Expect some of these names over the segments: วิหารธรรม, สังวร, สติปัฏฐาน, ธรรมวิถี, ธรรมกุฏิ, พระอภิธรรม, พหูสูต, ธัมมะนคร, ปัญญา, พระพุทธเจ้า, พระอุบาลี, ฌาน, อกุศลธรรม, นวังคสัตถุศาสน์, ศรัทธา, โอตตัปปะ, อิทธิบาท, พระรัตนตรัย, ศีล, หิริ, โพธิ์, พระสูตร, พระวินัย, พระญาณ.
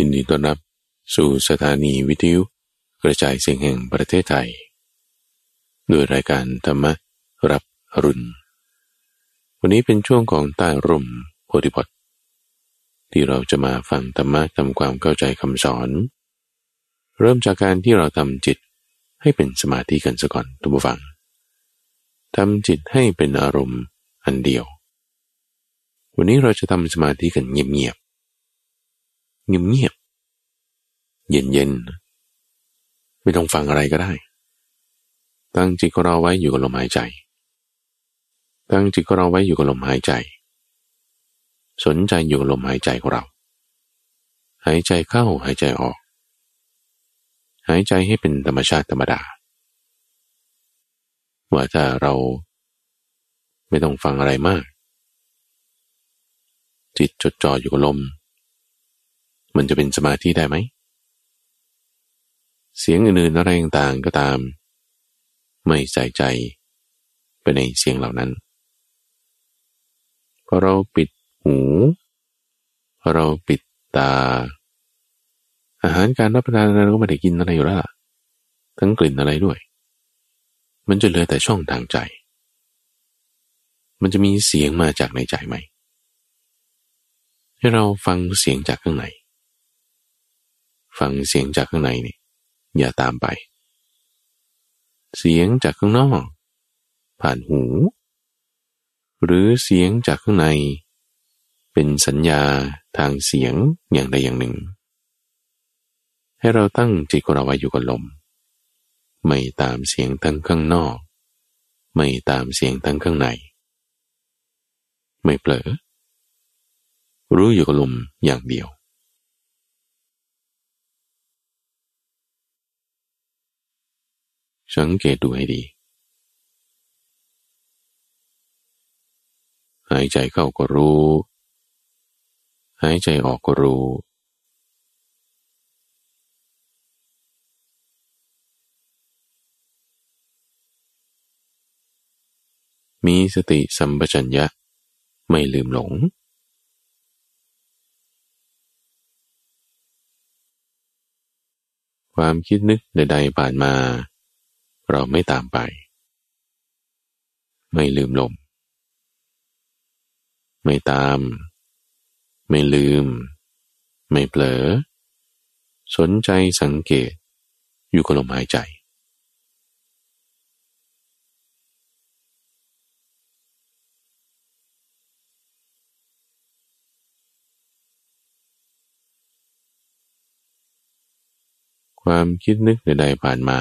ยินดีต้อนรับสู่สถานีวิทยุกระจายเสียงแห่งประเทศไทยโดยรายการธรรมะรับอรุณวันนี้เป็นช่วงของใต้ร่มโพธิบทที่เราจะมาฟังธรรมะทำความเข้าใจคำสอนเริ่มจากการที่เราทำจิตให้เป็นสมาธิกันซะก่อนทุกผู้ฟังทำจิตให้เป็นอารมณ์อันเดียววันนี้เราจะทำสมาธิกันเงียบๆเงียบๆเย็นๆไม่ต้องฟังอะไรก็ได้ตั้งจิตของเราไว้อยู่กับลมหายใจตั้งจิตของเราไว้อยู่กับลมหายใจสนใจอยู่กับลมหายใจของเราหายใจเข้าหายใจออกหายใจให้เป็นธรรมชาติธรรมดาว่าถ้าเราไม่ต้องฟังอะไรมากจิตจดจ่ออยู่กับลมมันจะเป็นสมาธิได้ไหมเสียงอื่นๆอะไรต่างๆก็ตามไม่ใส่ใจไปในเสียงเหล่านั้นพอเราปิดหูพอเราปิดตาอาหารการรับประทานอะไรก็ไม่ได้กินอะไรอยู่แล้วทั้งกลิ่นอะไรด้วยมันจะเหลือแต่ช่องทางใจมันจะมีเสียงมาจากในใจไหมให้เราฟังเสียงจากข้างในฟังเสียงจากข้างในนี่อย่าตามไปเสียงจากข้างนอกผ่านหูหรือเสียงจากข้างในเป็นสัญญาทางเสียงอย่างใดอย่างหนึ่งให้เราตั้งจิตของเราไว้อยู่กับลมไม่ตามเสียงทั้งข้างนอกไม่ตามเสียงทั้งข้างในไม่เผลอรู้อยู่กับลมอย่างเดียวสังเกตดูให้ดีหายใจเข้าก็รู้หายใจออกก็รู้มีสติสัมปชัญญะไม่ลืมหลงความคิดนึกใดๆผ่านมาเราไม่ตามไปไม่ลืมหลงไม่ตามไม่ลืมไม่เผลอสนใจสังเกตอยู่กับลมหายใจความคิดนึกใดๆผ่านมา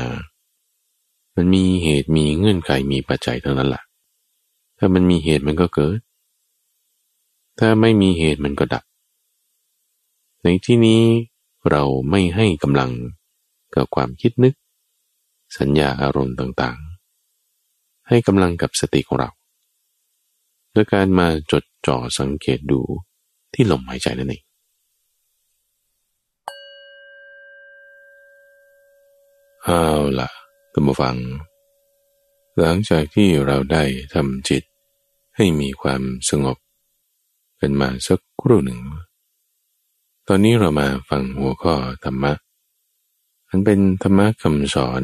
มันมีเหตุมีเงื่อนไขมีปัจจัยทั้งนั้นล่ะถ้ามันมีเหตุมันก็เกิดถ้าไม่มีเหตุมันก็ดับในที่นี้เราไม่ให้กำลังกับความคิดนึกสัญญาอารมณ์ต่างๆให้กำลังกับสติของเราด้วยการมาจดจ่อสังเกตดูที่ลมหายใจนั่นเองเอาล่ะท่านผู้ฟังหลังจากที่เราได้ทำจิตให้มีความสงบเป็นมาสักครู่หนึ่งตอนนี้เรามาฟังหัวข้อธรรมะมันเป็นธรรมะคำสอน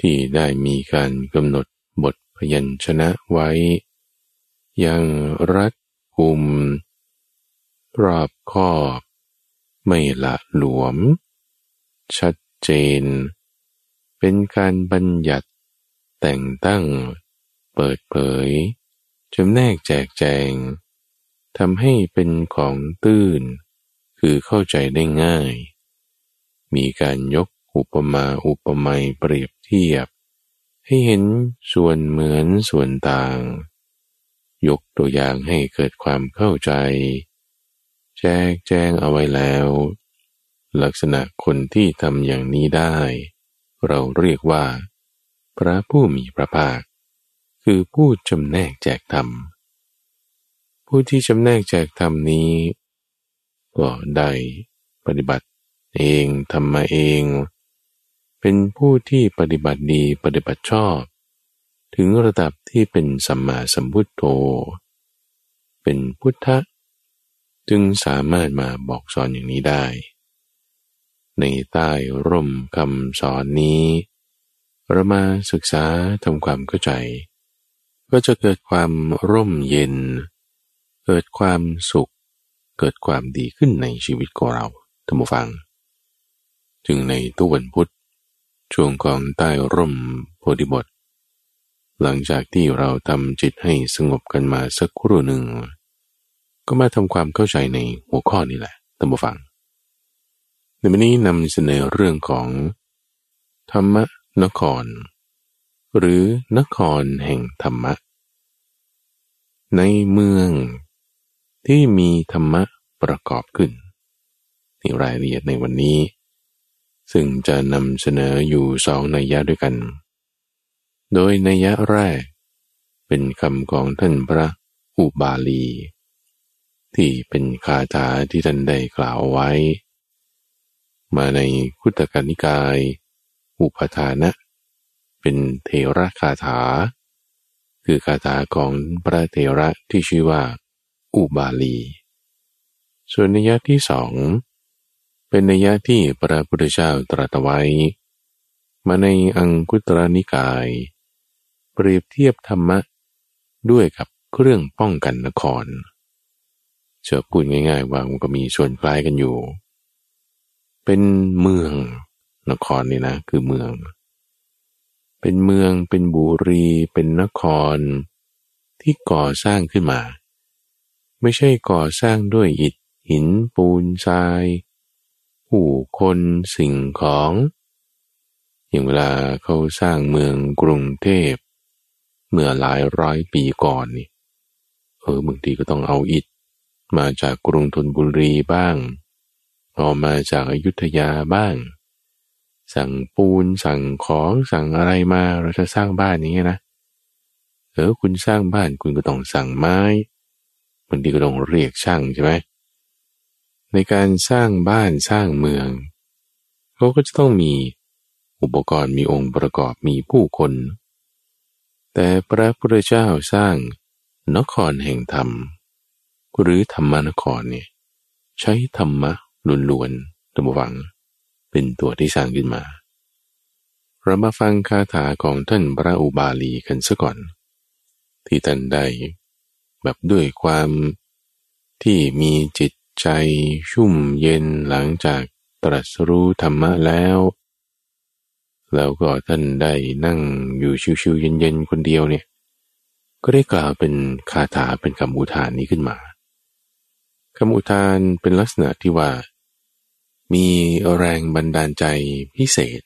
ที่ได้มีการกำหนดบทพยัญชนะไว้อย่างรัดกุมรอบคอบไม่ละหลวมชัดเจนเป็นการบัญญัติแต่งตั้งเปิดเผยจำแนกแจกแจงทำให้เป็นของตื้นคือเข้าใจได้ง่ายมีการยกอุปมาอุปไมยเปรียบเทียบให้เห็นส่วนเหมือนส่วนต่างยกตัวอย่างให้เกิดความเข้าใจแจกแจงเอาไว้แล้วลักษณะคนที่ทำอย่างนี้ได้เราเรียกว่าพระผู้มีพระภาคคือผู้จำแนกแจกธรรมผู้ที่จำแนกแจกธรรมนี้ก็ได้ปฏิบัติเองทำมาเองเป็นผู้ที่ปฏิบัติดีปฏิบัติชอบถึงระดับที่เป็นสัมมาสัมพุทโธเป็นพุทธะ จึงสามารถมาบอกสอนอย่างนี้ได้ในใต้ร่มคำสอนนี้เรามาศึกษาทำความเข้าใจก็จะเกิดความร่มเย็นเกิดความสุขเกิดความดีขึ้นในชีวิตของเราท่านผู้ฟังจึงในทุกวันพุธช่วงของใต้ร่มโพธิบทหลังจากที่เราทำจิตให้สงบกันมาสักครู่หนึ่งก็มาทำความเข้าใจในหัวข้อนี้แหละท่านผู้ฟังในวันนี้นำเสนอเรื่องของธรรมนครหรือนครแห่งธรรมะในเมืองที่มีธรรมะประกอบขึ้นในรายละเอียดในวันนี้ซึ่งจะนำเสนออยู่สองนัยยะด้วยกันโดยนัยยะแรกเป็นคำของท่านพระอุบาลีที่เป็นคาถาที่ท่านได้กล่าวไว้มาในคุตกนิกายอุปทานะเป็นเทระคาถาคือคาถาของพระเทระที่ชื่อว่าอุบาลีส่วนนัยยะที่สองเป็นนัยยะที่พระพุทธเจ้าตรัสไว้มาในอังคุตรนิกายเปรียบเทียบธรรมะด้วยกับเครื่องป้องกันนครจะพูดง่ายๆว่ามันก็มีส่วนคล้ายกันอยู่เป็นเมืองนครนี่นะคือเมืองเป็นเมืองเป็นบุรีเป็นนครที่ก่อสร้างขึ้นมาไม่ใช่ก่อสร้างด้วยอิฐหินปูนทรายผู้คนสิ่งของอย่างเวลาเขาสร้างเมืองกรุงเทพเมื่อหลายร้อยปีก่อนนี่บางทีก็ต้องเอาอิฐมาจากกรุงธนบุรีบ้างเอามาจากอยุธยาบ้างสั่งปูนสั่งของสั่งอะไรมาเราจะสร้างบ้านอย่างเงี้ยนะคุณสร้างบ้านคุณก็ต้องสั่งไม้บางทีก็ต้องเรียกช่างใช่ไหมในการสร้างบ้านสร้างเมืองเขาก็จะต้องมีอุปกรณ์มีองค์ประกอบมีผู้คนแต่พระพุทธเจ้าสร้างนครแห่งธรรมหรือธรรมนครเนี่ยใช้ธรรมะล้วนๆตัววังเป็นตัวที่สร้างขึ้นมาเรามาฟังคาถาของท่านพระอุบาลีกันซะก่อนที่ท่านได้แบบด้วยความที่มีจิตใจชุ่มเย็นหลังจากตรัสรู้ธรรมะแล้วก็ท่านได้นั่งอยู่ชิวๆเย็นๆคนเดียวเนี่ยก็ได้กล่าวเป็นคาถาเป็นคำอุทานนี้ขึ้นมาคำอุทานเป็นลักษณะที่ว่ามีแรงบันดาลใจพิเศษ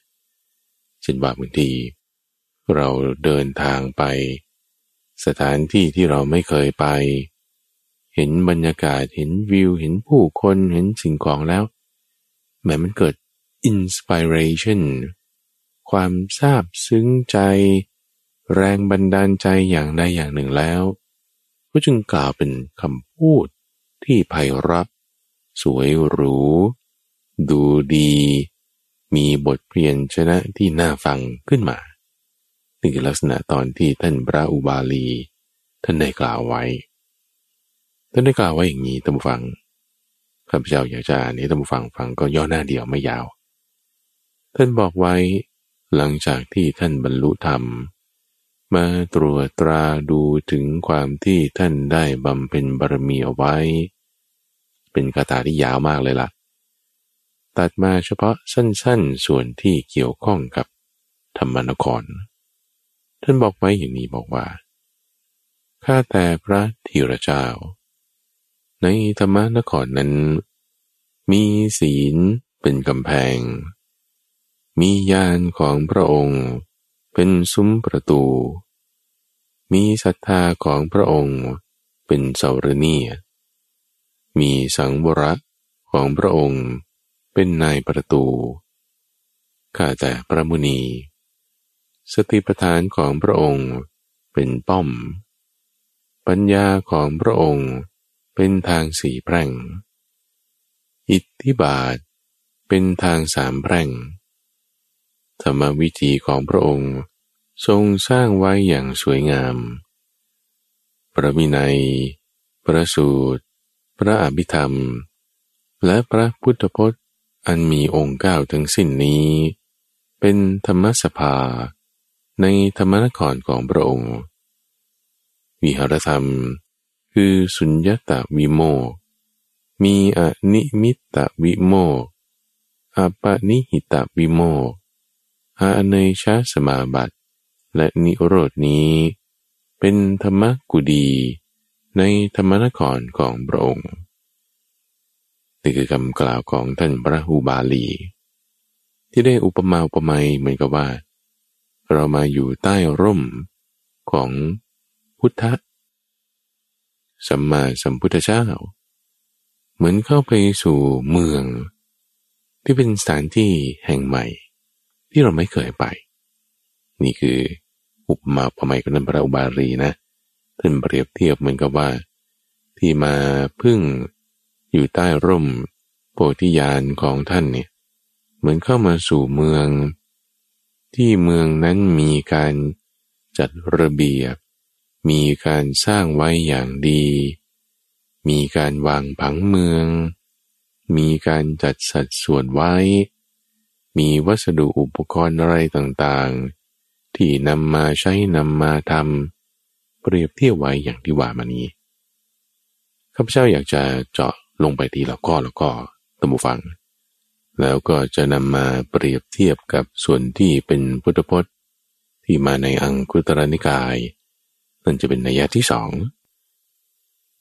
เช่นว่าบางทีเราเดินทางไปสถานที่ที่เราไม่เคยไปเห็นบรรยากาศเห็นวิวเห็นผู้คนเห็นสิ่งของแล้วแม้มันเกิด inspiration ความซาบซึ้งใจแรงบันดาลใจอย่างใดอย่างหนึ่งแล้วก็จึงกล่าวเป็นคำพูดที่ไพเราะสวยหรูดูดีมีบทเพียรชนะที่น่าฟังขึ้นมานี่คือลักษณะตอนที่ท่านพระอุบาลีท่านได้กล่าวไว้ท่านได้กล่าวไว้อย่างนี้ท่านผู้ฟังข้าพเจ้าอยากจะอ่านให้ท่านผู้ฟังฟังก็ย่อหน้าเดียวไม่ยาวท่านบอกไว้หลังจากที่ท่านบรรลุธรรมมาตรวจตราดูถึงความที่ท่านได้บำเพ็ญบารมีเอาไว้เป็นคาถาที่ยาวมากเลยล่ะตัดมาเฉพาะสั้นๆส่วนที่เกี่ยวข้องกับธรรมนครท่านบอกไว้อย่างนี้บอกว่าข้าแต่พระธีรเจ้าในธรรมนครนั้นมีศีลเป็นกำแพงมีญาณของพระองค์เป็นซุ้มประตูมีศรัทธาของพระองค์เป็นเสาระเนียดมีสังวรของพระองค์เป็นนายประตูข้าแต่พระมุนีสติปัฏฐานของพระองค์เป็นป้อมปัญญาของพระองค์เป็นทางสี่แพร่งอิทธิบาทเป็นทางสามแพร่งธรรมวิธีของพระองค์ทรงสร้างไว้อย่างสวยงามพระวินัยพระสูตรพ ระอภิธรรมและพระพุทธพจน์อันมีองค์เก้าทั้งสิ้นนี้เป็นธรรมสภาในธรรมนครของพระองค์วิหารธรรมคือสุญญตวิโมกข์มีอนิมิตตวิโมกข์อปนิหิตวิโมกข์อาเนชสมาบัติและนิโรธนี้เป็นธรรมกุดีในธรรมนครของพระองค์นี่คือคำกล่าวของท่านพระหูบาลีที่ได้อุปมาอุปไมยเหมือนกับว่าเรามาอยู่ใต้ร่มของพุทธสัมมาสัมพุทธเจ้าเหมือนเข้าไปสู่เมืองที่เป็นสถานที่แห่งใหม่ที่เราไม่เคยไปนี่คืออุปมาอุปไมยของท่านพระอุบาลีนะท่านเปรียบเทียบเหมือนกับว่าที่มาพึ่งอยู่ใต้ร่มโพธิญาณของท่านเนี่ยเหมือนเข้ามาสู่เมืองที่เมืองนั้นมีการจัดระเบียบมีการสร้างไว้อย่างดีมีการวางผังเมืองมีการจัดสัดส่วนไว้มีวัสดุอุปกรณ์อะไรต่างๆที่นำมาใช้นำมาทำเปรียบเทียบไว้อย่างที่ว่ามานี้ข้าพเจ้าอยากจะเจาะลงไปทีละข้อแล้วก็ท่านผู้ฟังแล้วก็จะนำมาเปรียบเทียบกับส่วนที่เป็นพุทธพจน์ที่มาในอังคุตรนิกายนั่นจะเป็นนัยยะที่สอง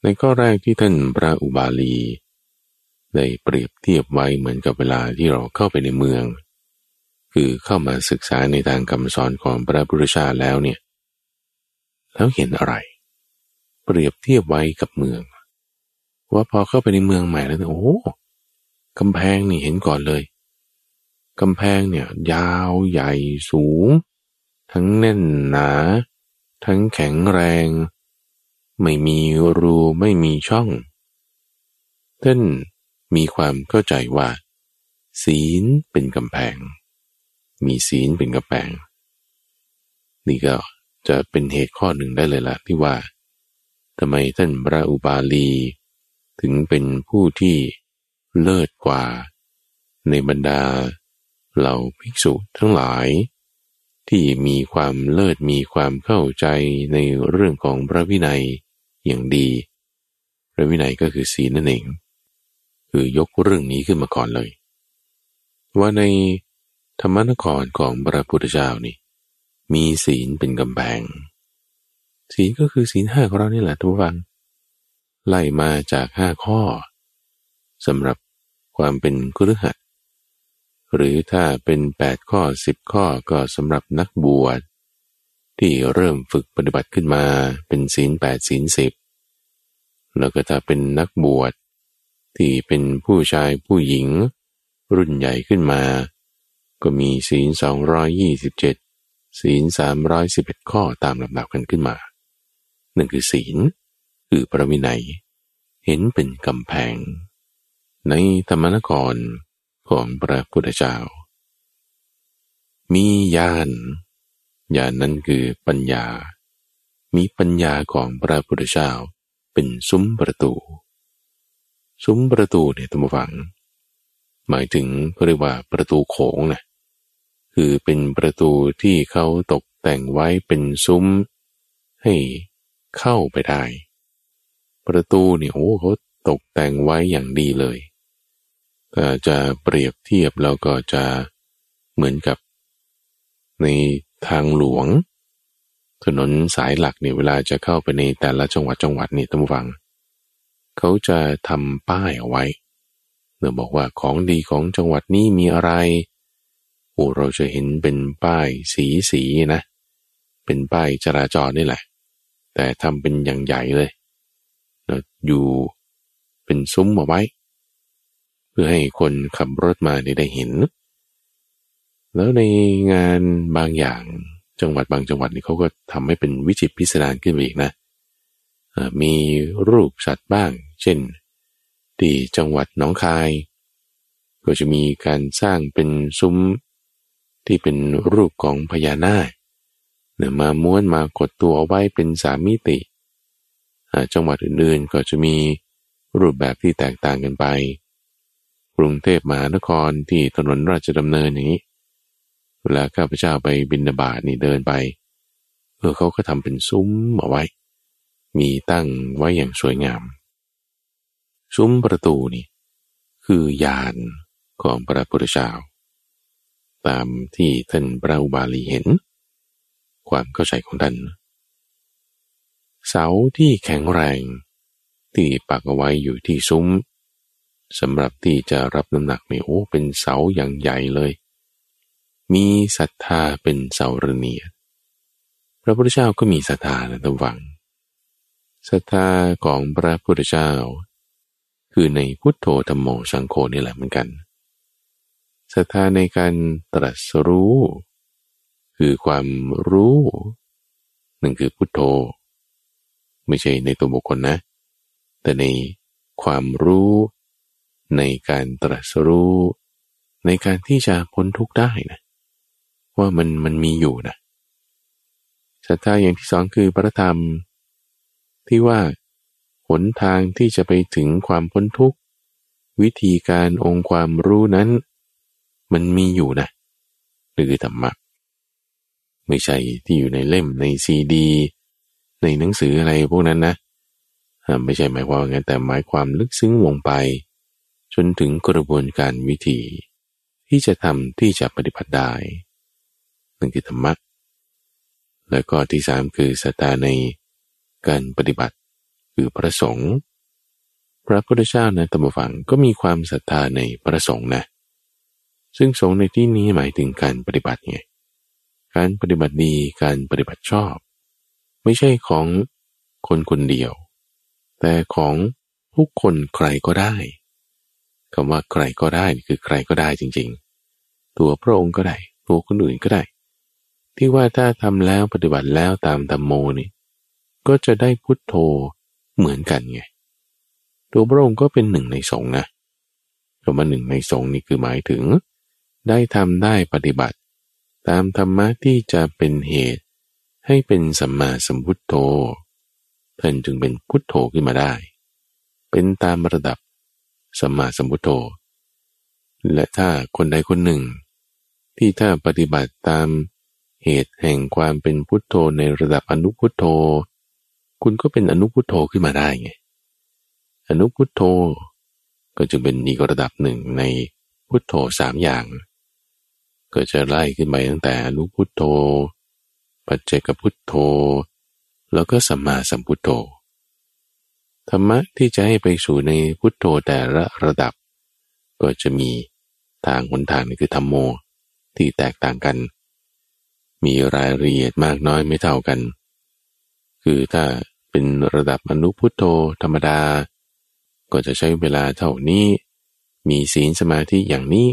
ในข้อแรกที่ท่านพระอุบาลีได้เปรียบเทียบไว้เหมือนกับเวลาที่เราเข้าไปในเมืองคือเข้ามาศึกษาในทางคำสอนของพระพุทธเจ้าแล้วเนี่ยแล้วเห็นอะไรเปรียบเทียบไว้กับเมืองว่าพอเข้าไปในเมืองใหม่แล้วโอ้กำแพงนี่เห็นก่อนเลยกำแพงเนี่ยยาวใหญ่สูงทั้งแน่นหนาทั้งแข็งแรงไม่มีรูไม่มีช่องท่านมีความเข้าใจว่าศีลเป็นกำแพงมีศีลเป็นกำแพงนี่ก็จะเป็นเหตุข้อหนึ่งได้เลยล่ะที่ว่าทำไมท่านพระอุบาลีถึงเป็นผู้ที่เลิศกว่าในบรรดาเหล่าภิกษุทั้งหลายที่มีความเลิศมีความเข้าใจในเรื่องของพระวินัยอย่างดีพระวินัยก็คือศีลนั่นเองคือยกเรื่องนี้ขึ้นมาก่อนเลยว่าในธรรมนครของพระพุทธเจ้านี่มีศีลเป็นกำแพงศีลก็คือศีลห้าของเรานี่แหละทุกวันไล่มาจากห้าข้อสำหรับความเป็นคฤหัสถ์หรือถ้าเป็น8ข้อ10ข้อก็สำหรับนักบวชที่เริ่มฝึกปฏิบัติขึ้นมาเป็นศีล8ศีล10แล้วก็ถ้าเป็นนักบวชที่เป็นผู้ชายผู้หญิงรุ่นใหญ่ขึ้นมาก็มีศีล227ศีล311ข้อตามลำดับกันขึ้นมานั่นคือศีลคือพระวินัยเห็นเป็นกำแพงในธรรมนครของพระพุทธเจ้ามีญาณญาณนั้นคือปัญญามีปัญญาของพระพุทธเจ้าเป็นซุ้มประตูซุ้มประตูเนี่ยท่านผู้ฟังหมายถึงเรียกว่าประตูโขงนะคือเป็นประตูที่เขาตกแต่งไว้เป็นซุ้มให้เข้าไปได้ประตูเนี่ยโอ้เขาตกแต่งไว้อย่างดีเลยจะเปรียบเทียบแล้วก็จะเหมือนกับในทางหลวงถนนสายหลักเนี่ยเวลาจะเข้าไปในแต่ละจังหวัดนี่ท่านผู้ฟังเขาจะทำป้ายเอาไว้เนี่ยบอกว่าของดีของจังหวัดนี้มีอะไรโอ้เราจะเห็นเป็นป้ายสีนะเป็นป้ายจราจรนี่แหละแต่ทำเป็นอย่างใหญ่เลยอยู่เป็นซุ้มเอาไว้เพื่อให้คนขับรถมาได้เห็นแล้วในงานบางอย่างจังหวัดบางจังหวัดนี่เขาก็ทำให้เป็นวิจิตรพิสดารขึ้นอีกนะมีรูปสัตว์บ้างเช่นที่จังหวัดหนองคายก็จะมีการสร้างเป็นซุ้มที่เป็นรูปของพญานาคมาม้วนมากดตัวเอาไว้เป็น3 มิติจังหวัดอื่นๆก็จะมี รูปแบบที่แตกต่างกันไปกรุงเทพมหานครที่ถนนราชดำเนินอย่างนี้เวลาข้าพเจ้าไปบิณฑบาตนี่เดินไปเขาก็ทำเป็นซุ้มเอาไว้มีตั้งไว้อย่างสวยงามซุ้มประตูนี่คือยานของพระพุทธเจ้าตามที่ท่านพระอุบาลีเห็นความเข้าใจของท่านเสาที่แข็งแรงที่ปักเอาไว้อยู่ที่ซุ้มสำหรับที่จะรับน้ำหนักนี่โอ้เป็นเสาอย่างใหญ่เลยมีศรัทธาเป็นเสาระเนียดพระพุทธเจ้าก็มีศรัทธานะระวังศรัทธาของพระพุทธเจ้าคือในพุทโธธัมโมสังโฆนี่แหละเหมือนกันศรัทธาในการตรัสรู้คือความรู้นั่นคือพุทโธไม่ใช่ในตัวบุคคลนะแต่ในความรู้ในการตรัสรู้ในการที่จะพ้นทุกข์ได้นะว่ามันมีอยู่นะศรัทธาอย่างที่สองคือพระธรรมที่ว่าหนทางที่จะไปถึงความพ้นทุกข์วิธีการองค์ความรู้นั้นมันมีอยู่นะหรือธรรมะไม่ใช่ที่อยู่ในเล่มในซีดีในหนังสืออะไรพวกนั้นนะไม่ใช่หมายความอย่างนั้นแต่หมายความลึกซึ้งลงไปจนถึงกระบวนการวิธีที่จะทำที่จะปฏิบัติได้นั่นคือธรรมะแล้วก็ที่สามคือศรัทธาในการปฏิบัติคือพระสงฆ์พระพุทธเจ้านะธรรมฟังก็มีความศรัทธาในพระสงฆ์นะซึ่งสงฆ์ในที่นี้หมายถึงการปฏิบัติไงการปฏิบัติดีการปฏิบัติชอบไม่ใช่ของคนคนเดียวแต่ของทุกคนใครก็ได้คำว่าใครก็ได้คือใครก็ได้จริงๆตัวพระองค์ก็ได้ตัวคนอื่นก็ได้ที่ว่าถ้าทำแล้วปฏิบัติแล้วตามธัมโมนี่ก็จะได้พุทโธเหมือนกันไงตัวพระองค์ก็เป็นหนึ่งในสงฆ์นะคำว่าหนึ่งในสงฆ์นี่คือหมายถึงได้ทำได้ปฏิบัติตามธรรมะที่จะเป็นเหตุให้เป็นสัมมาสัมพุทโธท่านจึงเป็นพุทโธขึ้นมาได้เป็นตามระดับสัมมาสัมพุทโธและถ้าคนใดคนหนึ่งที่ถ้าปฏิบัติตามเหตุแห่งความเป็นพุทโธในระดับอนุพุทโธคุณก็เป็นอนุพุทโธขึ้นมาได้ไงอนุพุทโธก็จะเป็นอีกระดับหนึ่งในพุทโธสามอย่างก็จะไล่ขึ้นไปตั้งแต่อนุพุทโธปัจเจกพุทโธแล้วก็สัมมาสัมพุทโธธรรมะที่จะให้ไปสู่ในพุทโธแต่ละระดับก็จะมีทางหนทางนี่คือธัมโมที่แตกต่างกันมีรายละเอียดมากน้อยไม่เท่ากันคือถ้าเป็นระดับอนุพุทโธธรรมดาก็จะใช้เวลาเท่านี้มีศีลสมาธิอย่างนี้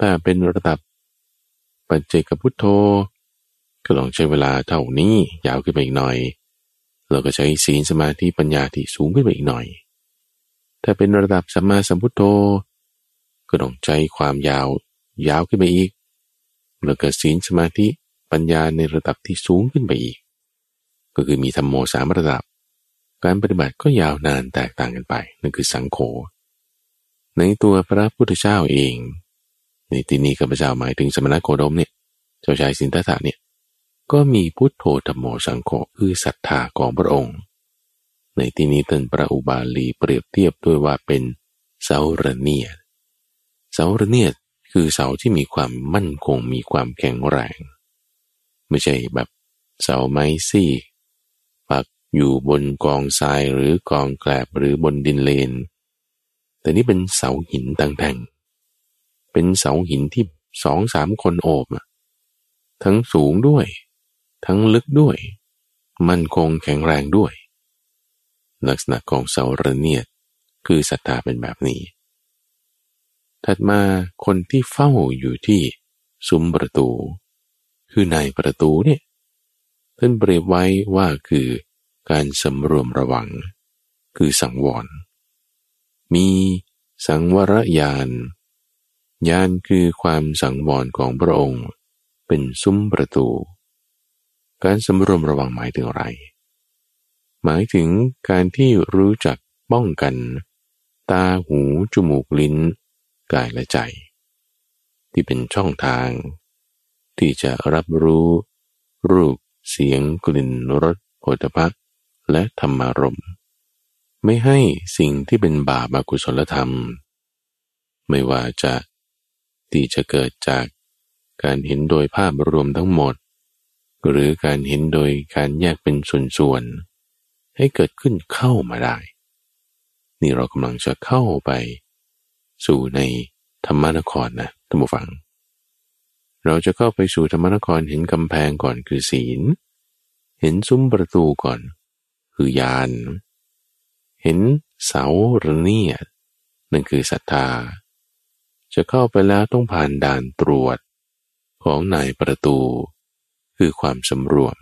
ถ้าเป็นระดับปัจเจกพุทโธก็ลองใช้เวลาเท่านี้ยาวขึ้นไปอีกหน่อยเราก็ใช้ศีลสมาธิปัญญาที่สูงขึ้นไปอีกหน่อยถ้าเป็นระดับสัมมาสัมพุทโธก็ต้องใช้ความยาวขึ้นไปอีกแล้วก็ศีลสมาธิปัญญาในระดับที่สูงขึ้นไปอีกก็คือมีธัมโมสามระดับการปฏิบัติก็ยาวนานแตกต่างกันไปนั่นคือสังโฆในตัวพระพุทธเจ้าเองในที่นี้ข้าพเจ้าหมายถึงสมณโคดมเนี่ยเจ้าชายสิทธัตถะเนี่ยก็มีพุทโธธัมโมสังโฆคือศรัทธาของพระองค์ในที่นี้ท่านพระอุบาลีเปรียบเทียบด้วยว่าเป็นเสาระเนียดเสาระเนียดคือเสาที่มีความมั่นคงมีความแข็งแรงไม่ใช่แบบเสาไม้ซี่ปักอยู่บนกองทรายหรือกองแกลบหรือบนดินเลนแต่นี่เป็นเสาหินตั้งแท่งเป็นเสาหินที่ 2-3 คนโอบทั้งสูงด้วยทั้งลึกด้วยมั่นคงแข็งแรงด้วยลักษณะของเสาระเนียดคือศรัทธาเป็นแบบนี้ถัดมาคนที่เฝ้าอยู่ที่ซุ้มประตูคือนายประตูเนี่ยท่านเปรียบไว้ว่าคือการสำรวมระวังคือสังวรมีสังวรญาณญาณคือความสังวรของพระองค์เป็นซุ้มประตูการสำรวมระวังหมายถึงอะไรหมายถึงการที่รู้จัก ป้องกันตาหูจมูกลิ้นกายและใจที่เป็นช่องทางที่จะรับรู้รูปเสียงกลิ่นรสโผฏฐัพพะและธรรมารมณ์ไม่ให้สิ่งที่เป็นบาปอกุศลธรรมไม่ว่าจะที่จะเกิดจากการเห็นโดยภาพรวมทั้งหมดหรือการเห็นโดยการแยกเป็นส่วนๆให้เกิดขึ้นเข้ามาได้นี่เรากำลังจะเข้าไปสู่ในธรรมนครนะท่านผู้ฟังเราจะเข้าไปสู่ธรรมนครเห็นกำแพงก่อนคือศีลเห็นซุ้มประตูก่อนคือญาณเห็นเสาระเนียดนั่นคือศรัทธาจะเข้าไปแล้วต้องผ่านด่านตรวจของนายประตูคือความสำรวม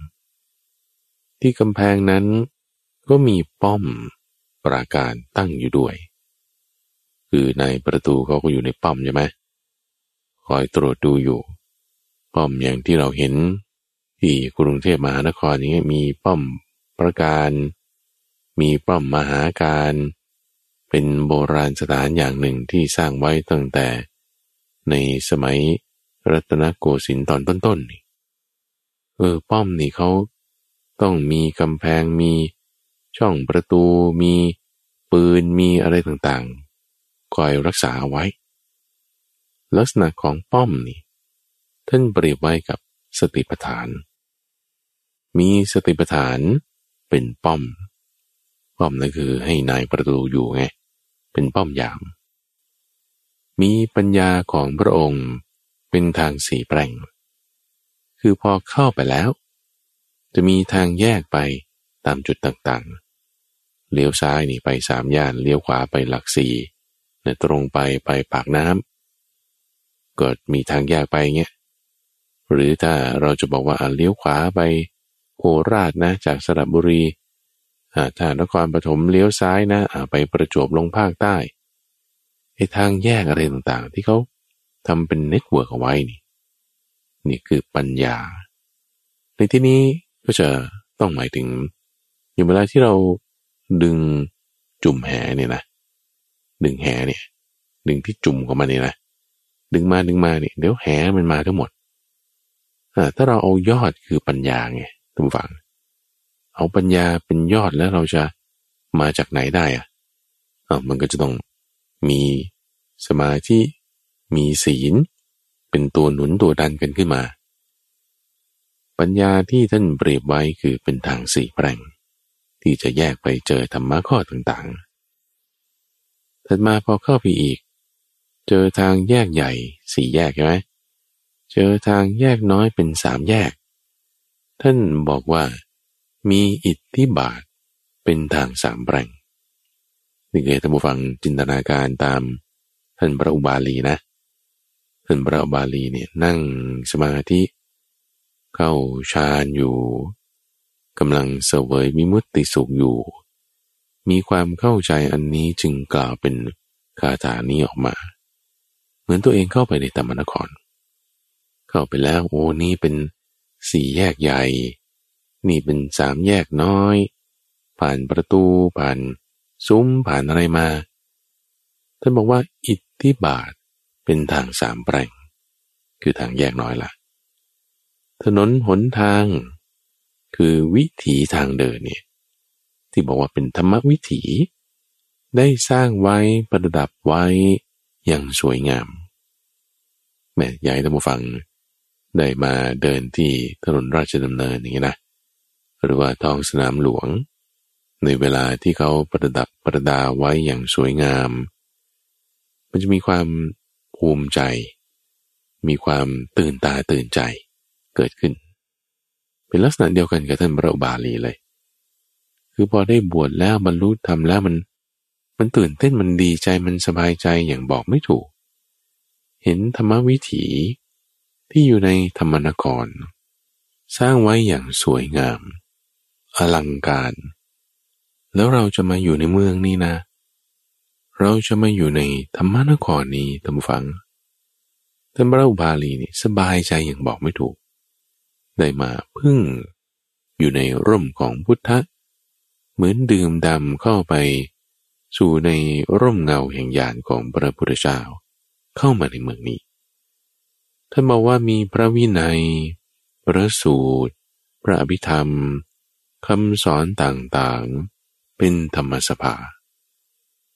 ที่กำแพงนั้นก็มีป้อมปราการตั้งอยู่ด้วยคือนายประตูเขาก็อยู่ในป้อมใช่ไหมคอยตรวจดูอยู่ป้อมอย่างที่เราเห็นที่กรุงเทพมหานครอย่างเงี้ยมีป้อมประการมีป้อมมหาการเป็นโบราณสถานอย่างหนึ่งที่สร้างไว้ตั้งแต่ในสมัยรัตนโกสินทร์ตอนต้นๆ ป้อมนี่เขาต้องมีกำแพงมีช่องประตูมีปืนมีอะไรต่างๆคอยรักษาไว้ลักษณะของป้อมนี่ท่านเปรียบไว้กับสติปัฏฐานมีสติปัฏฐานเป็นป้อมป้อมนั่นคือให้นายประตูอยู่ไงเป็นป้อมยามมีปัญญาของพระองค์เป็นทางสี่แปร่งคือพอเข้าไปแล้วจะมีทางแยกไปตามจุดต่างๆเลี้ยวซ้ายนี่ไปสามย่านเลี้ยวขวาไปหลักสี่เนี่ยตรงไปปากน้ำก็มีทางแยกไปเงี้ยหรือถ้าเราจะบอกว่าเลี้ยวขวาไปโคราชนะจากสระบุรีถ้านครปฐมเลี้ยวซ้ายนะไปประจวบลงภาคใต้ไอ้ทางแยกอะไรต่างๆที่เขาทำเป็นเน็ตเวิร์กเอาไว้นี่คือปัญญาในที่นี้ก็จะต้องหมายถึงอย่างเวลาที่เราดึงจุ่มแหเนี่ยนะดึงแหเนี่ยดึงที่จุ่มของมันเนี่ยนะดึงมาเนี่ยเดี๋ยวแหมันมาทั้งหมดถ้าเราเอายอดคือปัญญาไงท่านฟังเอาปัญญาเป็นยอดแล้วเราจะมาจากไหนได้มันก็จะต้องมีสมาธิมีศีลเป็นตัวหนุนตัวดันกันขึ้นมาปัญญาที่ท่านเปรียบไว้คือเป็นทางสี่แปร่งที่จะแยกไปเจอธรรมะข้อต่างๆถัดมาพอเข้าไปอีกเจอทางแยกใหญ่สี่แยกใช่ไหมเจอทางแยกน้อยเป็นสามแยกท่านบอกว่ามีอิทธิบาทเป็นทางสามแปร่งนี่คือท่านผู้ฟังจินตนาการตามท่านพระอุบาลีนะท่านพระอุบาลีเนี่ยนั่งสมาธิเข้าฌานอยู่กำลังเสวยวิมุตติสุขอยู่มีความเข้าใจอันนี้จึงกล่าวเป็นคาถานี้ออกมาเหมือนตัวเองเข้าไปในธรรมนครเข้าไปแล้วโอ้นี่เป็นสี่แยกใหญ่นี่เป็นสามแยกน้อยผ่านประตูผ่านซุ้มผ่านอะไรมาท่านบอกว่าอิทธิบาทเป็นทางสามแปร่งคือทางแยกน้อยละถนนหนทางคือวิถีทางเดินเนี่ยที่บอกว่าเป็นธรรมวิถีได้สร้างไว้ประดับไว้อย่างสวยงามแม่ยายท่านผู้ฟังได้มาเดินที่ถนนราชดำเนินอย่างนี้นะหรือว่าท้องสนามหลวงในเวลาที่เขาประดับประดาไว้อย่างสวยงามมันจะมีความภูมิใจมีความตื่นตาตื่นใจเกิดขึ้นเป็นลักษณะเดียวกันกับท่านพระอุบาลีเลยคือพอได้บวชแล้วบรรลุธรรมแล้วมันตื่นเต้นมันดีใจมันสบายใจอย่างบอกไม่ถูกเห็นธรรมวิถีที่อยู่ในธรรมนครสร้างไว้อย่างสวยงามอลังการแล้วเราจะมาอยู่ในเมืองนี้นะเราจะมาอยู่ในธรรมนครนี้ท่านผู้ฟังท่านพระอุบาลีนี่สบายใจอย่างบอกไม่ถูกได้มาพึ่งอยู่ในร่มของพุทธะเหมือนดื่มด่ำเข้าไป สู่ในร่มเงาแห่งญาณของพระพุทธเจ้าเข้ามาในเมืองนี้ท่านบอกว่ามีพระวินัยพระสูตรพระอภิธรรมคำสอนต่างๆเป็นธรรมสภา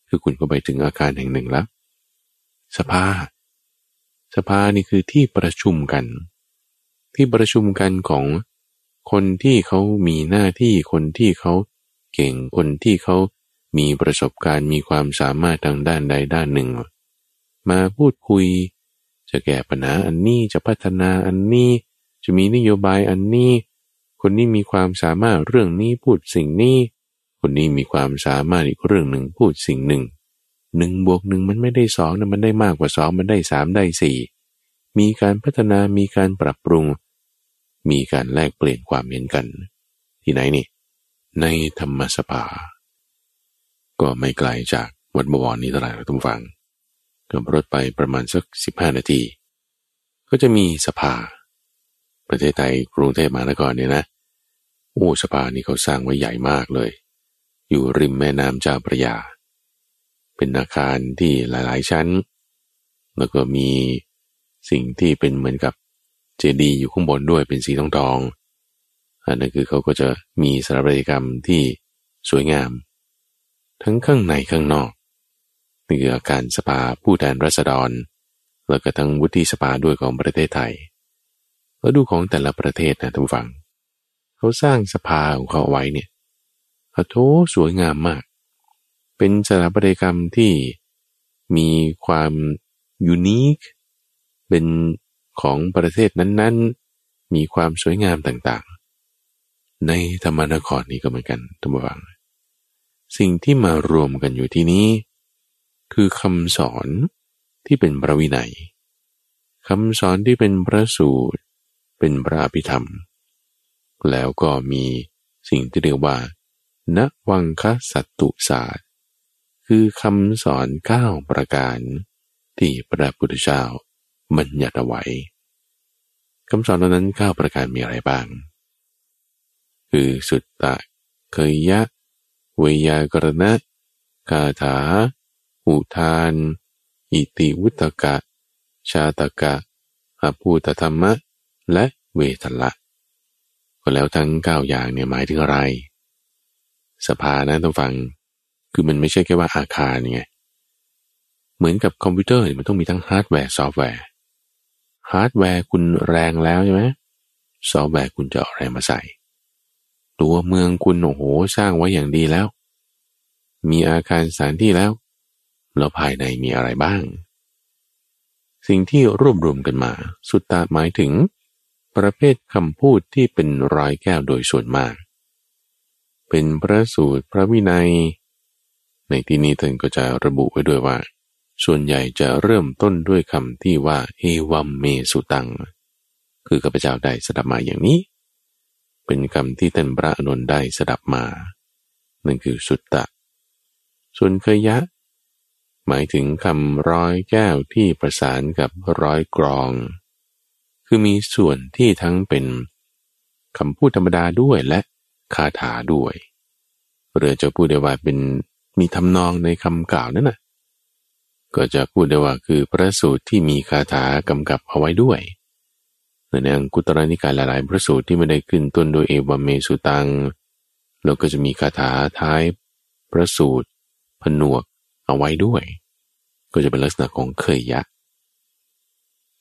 คือคุณก็ไปถึงอาคารแห่งหนึ่งแล้วสภานี่คือที่ประชุมกันของคนที่เขามีหน้าที่คนที่เขาเก่งคนที่เขามีประสบการณ์มีความสามารถทางด้านใดด้านหนึ่งมาพูดคุยจะแก้ปัญหาอันนี้จะพัฒนาอันนี้จะมีนโยบายอันนี้คนนี้มีความสามารถเรื่องนี้พูดสิ่งนี้คนนี้มีความสามารถอีกเรื่องหนึ่งพูดสิ่งหนึ่ง1+1มันไม่ได้2นะมันได้มากกว่า2มันได้3ได้4มีการพัฒนามีการปรับปรุงมีการแลกเปลี่ยนความเห็นกันที่ไหนนี่ในธรรมสภาก็ไม่ไกลจากวัดบวรนี้เท่าไหร่ทุกฝั่งขับรถไปประมาณสัก15 นาทีก็จะมีสภาประเทศไทยกรุงเทพมหานครเนี่ยนะโอ้สภานี่เขาสร้างไว้ใหญ่มากเลยอยู่ริมแม่น้ำเจ้าพระยาเป็นอาคารที่หลายๆชั้นแล้วก็มีสิ่งที่เป็นเหมือนกับเจดีย์อยู่ข้างบนด้วยเป็นสีทองๆอันนั้นคือเขาก็จะมีสถาปัตยกรรมที่สวยงามทั้งข้างในข้างนอกนี่คืออาคารสภาผู้แทนราษฎรแล้วก็ทั้งวุฒิสภาด้วยของประเทศไทยแล้วดูของแต่ละประเทศนะท่านฟังเขาสร้างสภาของเขาไว้เนี่ยอโธสวยงามมากเป็นสถาปัตยกรรมที่มีความยูนิคเป็นของประเทศนั้นๆมีความสวยงามต่างๆในธรรมนครนี้ก็เหมือนกันท่านผู้ฟังสิ่งที่มารวมกันอยู่ที่นี้คือคำสอนที่เป็นพระวินัยคำสอนที่เป็นพระสูตรเป็นพระอภิธรรมแล้วก็มีสิ่งที่เรียกว่าณวังคสัตตุศาสตร์คือคำสอน9ประการที่พระพุทธเจ้าบัญญัติเอาไว้คำสอนเหล่านั้น9ประการมีอะไรบ้างคือสุตตะเคยะเวยากรณะคาถาอุทานอิติวุตกะชาตกะอภูตธรรมะและเวทละก็แล้วทั้ง9อย่างเนี่ยหมายถึงอะไรสภานะต้องฟังคือมันไม่ใช่แค่ว่าอาคารไงเหมือนกับคอมพิวเตอร์มันต้องมีทั้งฮาร์ดแวร์ซอฟต์แวร์ฮาร์ดแวร์คุณแรงแล้วใช่ไหมซอฟต์แวร์คุณจะเอาอะไรมาใส่ตัวเมืองคุณโอ้โหสร้างไว้อย่างดีแล้วมีอาคารสถานที่แล้วแล้วภายในมีอะไรบ้างสิ่งที่รวบรวมกันมาสุตตะหมายถึงประเภทคำพูดที่เป็นร้อยแก้วโดยส่วนมากเป็นพระสูตรพระวินัยในที่นี้ท่านก็จะระบุไว้ด้วยว่าส่วนใหญ่จะเริ่มต้นด้วยคำที่ว่าเอวัมเมสุตังคือข้าพเจ้าได้สดับมาอย่างนี้เป็นคำที่ท่านพระอานนท์ได้สดับมานั่นคือสุตตะส่วนเคยะหมายถึงคำร้อยแก้วที่ประสานกับร้อยกรองคือมีส่วนที่ทั้งเป็นคำพูดธรรมดาด้วยและคาถาด้วยหรือจะพูดได้ว่าเป็นมีทำนองในคำกล่าวนั่นน่ะก็จะพูดได้ว่าคือพระสูตรที่มีคาถากำกับเอาไว้ด้วยในอังคุตรนิกายหลายๆพระสูตรที่ไม่ได้ขึ้นต้นโดยเอวัมเมสุตังแล้วก็จะมีคาถาท้ายพระสูตรผนวกเอาไว้ด้วยก็จะเป็นลักษณะของเคยยะ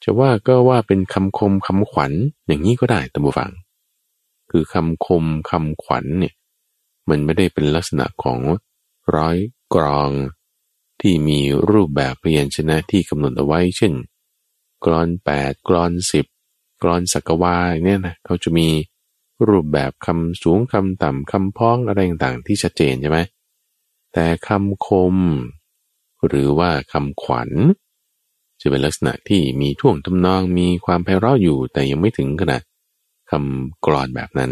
จะว่าก็ว่าเป็นคำคมคำขวัญอย่างนี้ก็ได้ตามผู้ฟังคือคำคมคำขวัญเนี่ยมันไม่ได้เป็นลักษณะของร้อยกรองที่มีรูปแบบพยัญชนะที่กำหนดเอาไว้เช่นกลอน8กลอน10กลอนสักวาเนี่ยนะเขาจะมีรูปแบบคำสูงคำต่ำคำพ้องอะไรต่างๆที่ชัดเจนใช่ไหมแต่คำคมหรือว่าคำขวัญจะเป็นลักษณะที่มีท่วงทำนองมีความไพเราะอยู่แต่ยังไม่ถึงขนาดคำกลอนแบบนั้น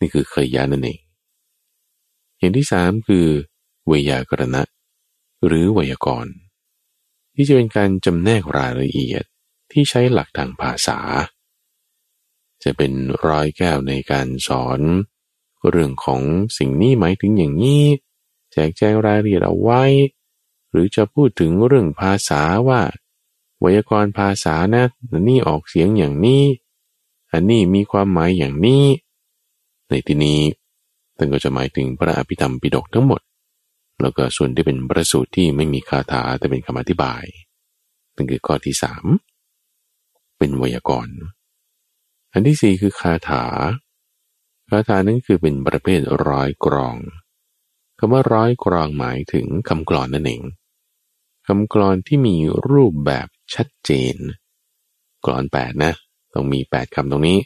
นี่คือเคยยะนั่นเองอย่างที่3คือไวยากรณะหรือไวยากรณ์ที่จะเป็นการจำแนกรายละเอียดที่ใช้หลักทางภาษาจะเป็นร้อยแก้วในการสอนเรื่องของสิ่งนี้หมายถึงอย่างนี้ แจกแจงรายละเอียดเอาไว้หรือจะพูดถึงเรื่องภาษาว่าไวยากรณ์ภาษานะนี่ออกเสียงอย่างนี้อันนี้มีความหมายอย่างนี้ในที่นี้ท่านก็จะหมายถึงพระอภิธรรมปิฎกทั้งหมดแล้วก็ส่วนที่เป็นพระสูตรที่ไม่มีคาถาแต่เป็นคำอธิบายนั่นคือข้อที่ 3เป็นไวยากรณ์อันที่ 4คือคาถานั้นคือเป็นประเภทร้อยกรองคำว่าร้อยกรองหมายถึงคำกลอนนั่นเองคำกลอนที่มีรูปแบบชัดเจนกลอน8นะต้องมี8คำตรงนี้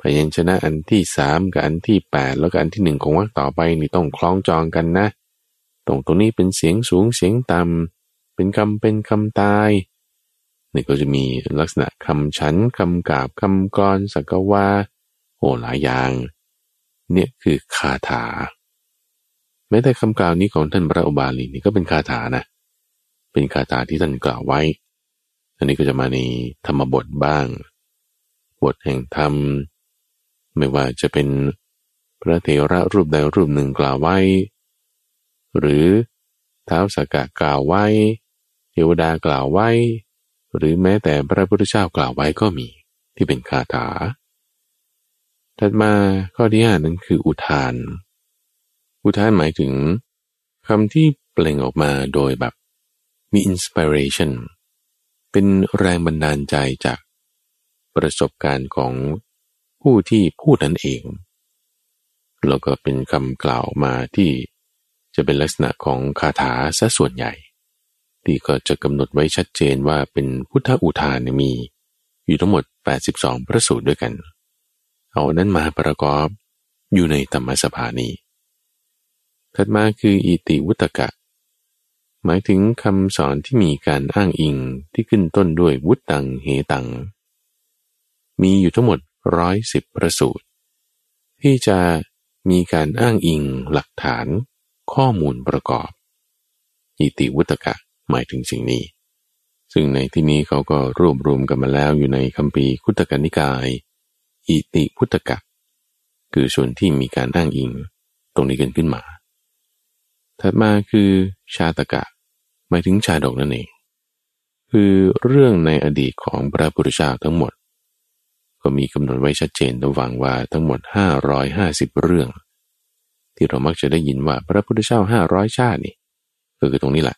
พยัญชนะอันที่3กับอันที่8แล้วก็อันที่1ของวรรคต่อไปนี่ต้องคล้องจองกันนะตรงนี้เป็นเสียงสูงเสียงต่ำเป็นคำตายนี่ก็จะมีลักษณะคำฉันคำกาบคำกลอนสักวาโอ้หลายอย่างเนี่ยคือคาถาแม้แต่คำกล่าวนี้ของท่านพระอุบาลีนี่ก็เป็นคาถานะเป็นคาถาที่ท่านกล่าวไว้อันนี้ก็จะมาในธรรมบทบ้างบทแห่งธรรมไม่ว่าจะเป็นพระเถระรูปใดรูปหนึ่งกล่าวไว้หรือท้าวสักกะกล่าวไว้เทวดากล่าวไว้หรือแม้แต่พระพุทธเจ้ากล่าวไว้ก็มีที่เป็นคาถาถัดมาข้อที่ 5นั้นคืออุทานหมายถึงคำที่เปล่งออกมาโดยแบบมี inspiration เป็นแรงบันดาลใจจากประสบการณ์ของผู้ที่พูดนั่นเองแล้วก็เป็นคำกล่าวมาที่จะเป็นลักษณะของคาถาซะส่วนใหญ่ที่ก็จะกำหนดไว้ชัดเจนว่าเป็นพุทธอุทานมีอยู่ทั้งหมด82พระสูตรด้วยกันเอานั้นมาประกอบอยู่ในธรรมสภานี้ถัดมาคืออิติวุตกะหมายถึงคำสอนที่มีการอ้างอิงที่ขึ้นต้นด้วยวุตตังเหตังมีอยู่ทั้งหมด110พระสูตรที่จะมีการอ้างอิงหลักฐานข้อมูลประกอบอิติวุตกะหมายถึงสิ่งนี้ซึ่งในที่นี้เขาก็รวบรวมกันมาแล้วอยู่ในคัมภีร์คุตตกนิกายอิติวุตกะคือส่วนที่มีการอ้างอิงตรงนี้กันขึ้นมาถัดมาคือชาตกะหมายถึงชาดกนั่นเองคือเรื่องในอดีตของพระพุทธเจ้าทั้งหมดก็มีกำหนดไว้ชัดเจนระหว่างว่าทั้งหมด550เรื่องที่เรามักจะได้ยินว่าพระพุทธเจ้า500ชาตินี่คือตรงนี้แหละ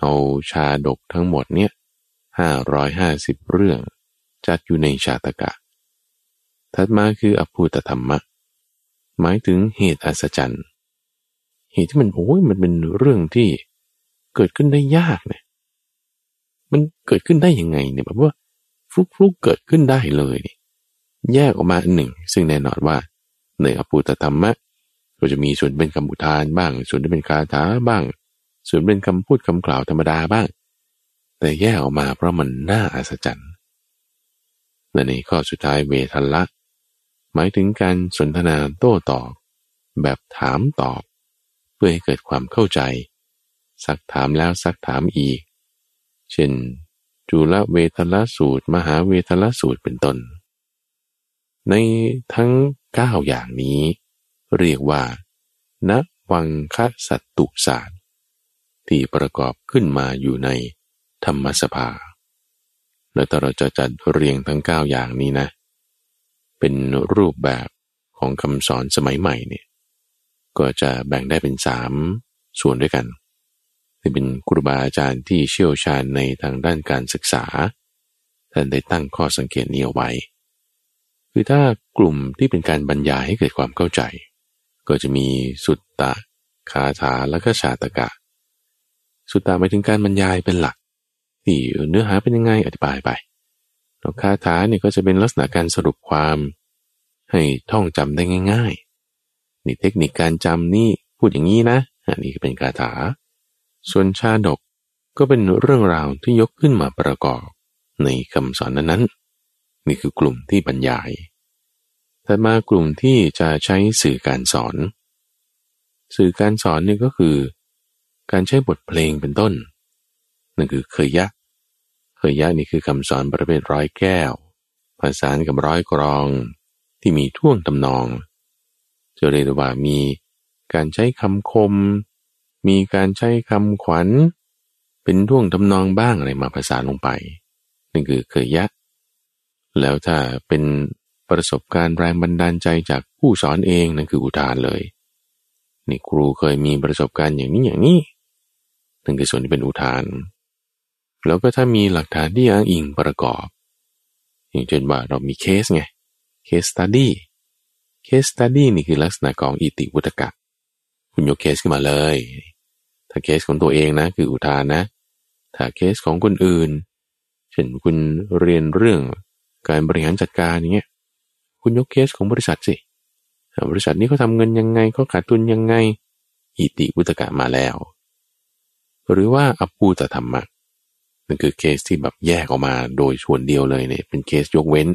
เอาชาดกทั้งหมดเนี่ย550เรื่องจัดอยู่ในชาตกะถัดมาคืออภูตธรรมะหมายถึงเหตุอัศจรรย์เหตุที่มันมันเป็นเรื่องที่เกิดขึ้นได้ยากเนี่ยมันเกิดขึ้นได้ยังไงเนี่ยแบบว่าฟลุกเกิดขึ้นได้เลยนี่แยกออกมาอันหนึ่งซึ่งแน่นอนว่าในอภูตธรรมะก็จะมีส่วนเป็นคำอุทานบ้างส่วนที่เป็นคาถาบ้างส่วนเป็นคำพูดคำกล่าวธรรมดาบ้างแต่แยกออกมาเพราะมันน่าอัศจรรย์และในข้อสุดท้ายเวทัลละหมายถึงการสนทนาโต้ตอบแบบถามตอบเพื่อให้เกิดความเข้าใจซักถามแล้วซักถามอีกเช่นจุลเวทัลละสูตรมหาเวทัลละสูตรเป็นต้นในทั้ง9อย่างนี้เรียกว่าณวังคสัตตุศาสตร์ที่ประกอบขึ้นมาอยู่ในธรรมสภาแล้วถ้าเราจะจัดเรียงทั้ง9อย่างนี้นะเป็นรูปแบบของคำสอนสมัยใหม่เนี่ยก็จะแบ่งได้เป็น3ส่วนด้วยกันที่เป็นครูบาอาจารย์ที่เชี่ยวชาญในทางด้านการศึกษาท่านได้ตั้งข้อสังเกตนี้เอาไว้คือถ้ากลุ่มที่เป็นการบรรยายให้เกิดความเข้าใจก็จะมีสุตตะคาถาและก็ชาตกะสุตตะหมายถึงการบรรยายเป็นหลักที่เนื้อหาเป็นยังไงอธิบายไปแล้วคาถาเนี่ยก็จะเป็นลักษณะการสรุปความให้ท่องจำได้ง่ายๆนี่เทคนิคการจำนี่พูดอย่างนี้นะอันนี้เป็นคาถาส่วนชาดกก็เป็นเรื่องราวที่ยกขึ้นมาประกอบในคำสอนนั้นๆนี่คือกลุ่มที่บรรยายถัดมากลุ่มที่จะใช้สื่อการสอนนี่ก็คือการใช้บทเพลงเป็นต้นนั่นคือเคยยะนี่คือคำสอนประเภทร้อยแก้วผสานกับร้อยกรองที่มีท่วงทำนองจะเรียกว่ามีการใช้คำคม มีการใช้คำขวัญเป็นท่วงทำนองบ้างอะไรมาผสานลงไปนั่นคือเคยยะแล้วถ้าเป็นประสบการณ์แรงบันดาลใจจากผู้สอนเองนั่นคืออุทานเลยนี่ครูเคยมีประสบการณ์อย่างนี้อย่างนี้นั่นคือส่วนที่เป็นอุทานแล้วก็ถ้ามีหลักฐานที่อ้างอิงประกอบอย่างเช่นว่าเรามีเคสไงเคสสตั๊ดดี้เคสสตั๊ดดี้นี่คือลักษณะของอิติวุตกะคุณยกเคสขึ้นมาเลยถ้าเคสของตัวเองนะคืออุทานนะถ้าเคสของคนอื่นเช่นคุณเรียนเรื่องการบริหารจัดการอย่างเงี้ยคุณยกเคสของบริษัทสิบริษัทนี้เขาทำเงินยังไงเขาขาดทุนยังไงอิติวุตกะมาแล้วหรือว่าอัปปูตธรรมะนั่นคือเคสที่แบบแยกออกมาโดยส่วนเดียวเลยเนี่ยเป็นเคสยกเว้น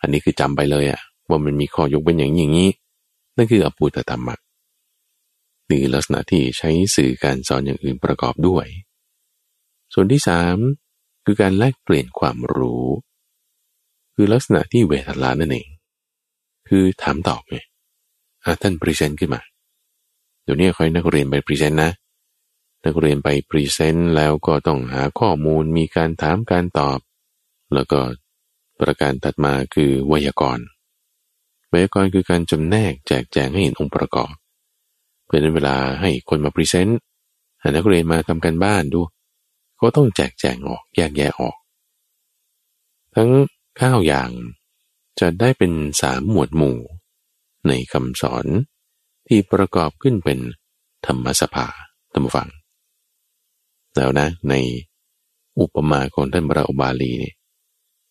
อันนี้คือจำไปเลยอะว่ามันมีข้อยกเว้นอย่างนี้อย่างนี้นั่นคืออัปปูตธรรมะนี่ลักษณะที่ใช้สื่อการสอนอย่างอื่นประกอบด้วยส่วนที่3คือการแลกเปลี่ยนความรู้คือลักษณะที่เวทลานั่นเองคือถามตอบไงท่านพรีเซนต์ขึ้นมาเดี๋ยวนี้ค่อยนักเรียนไปพรีเซนต์นะนักเรียนไปพรีเซนต์แล้วก็ต้องหาข้อมูลมีการถามการตอบแล้วก็ประการถัดมาคือไวยากรณ์ไวยากรณ์คือการจำแนกแจกแจงให้เห็นองค์ประกอบเพื่อในเวลาให้คนมาพรีเซนต์นักเรียนมาทำการบ้านดูก็ต้องแจกแจงออกแยกแยะออกทั้ง9อย่างจะได้เป็น3หมวดหมู่ในคำสอนที่ประกอบขึ้นเป็นธรรมสภาธรรมฟังแล้วนะในอุปมาของท่านพระอุบาลีนี่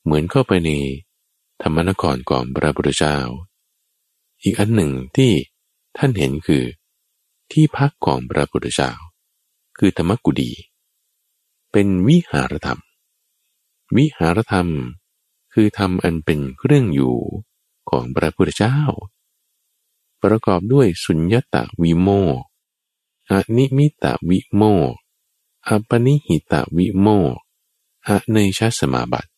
เหมือนเข้าไปในธรรมนครของพระพุทธเจ้าอีกอันหนึ่งที่ท่านเห็นคือที่พักของพระพุทธเจ้าคือธรรมกุฎีเป็นวิหารธรรมวิหารธรรมคือธรรมอันเป็นเครื่องอยู่ของพระพุทธเจ้าประกอบด้วยสุญญตาวิโมกข์อนิมิตาวิโมกข์อัปปนิหิตาวิโมกข์อเนชสมาบัติ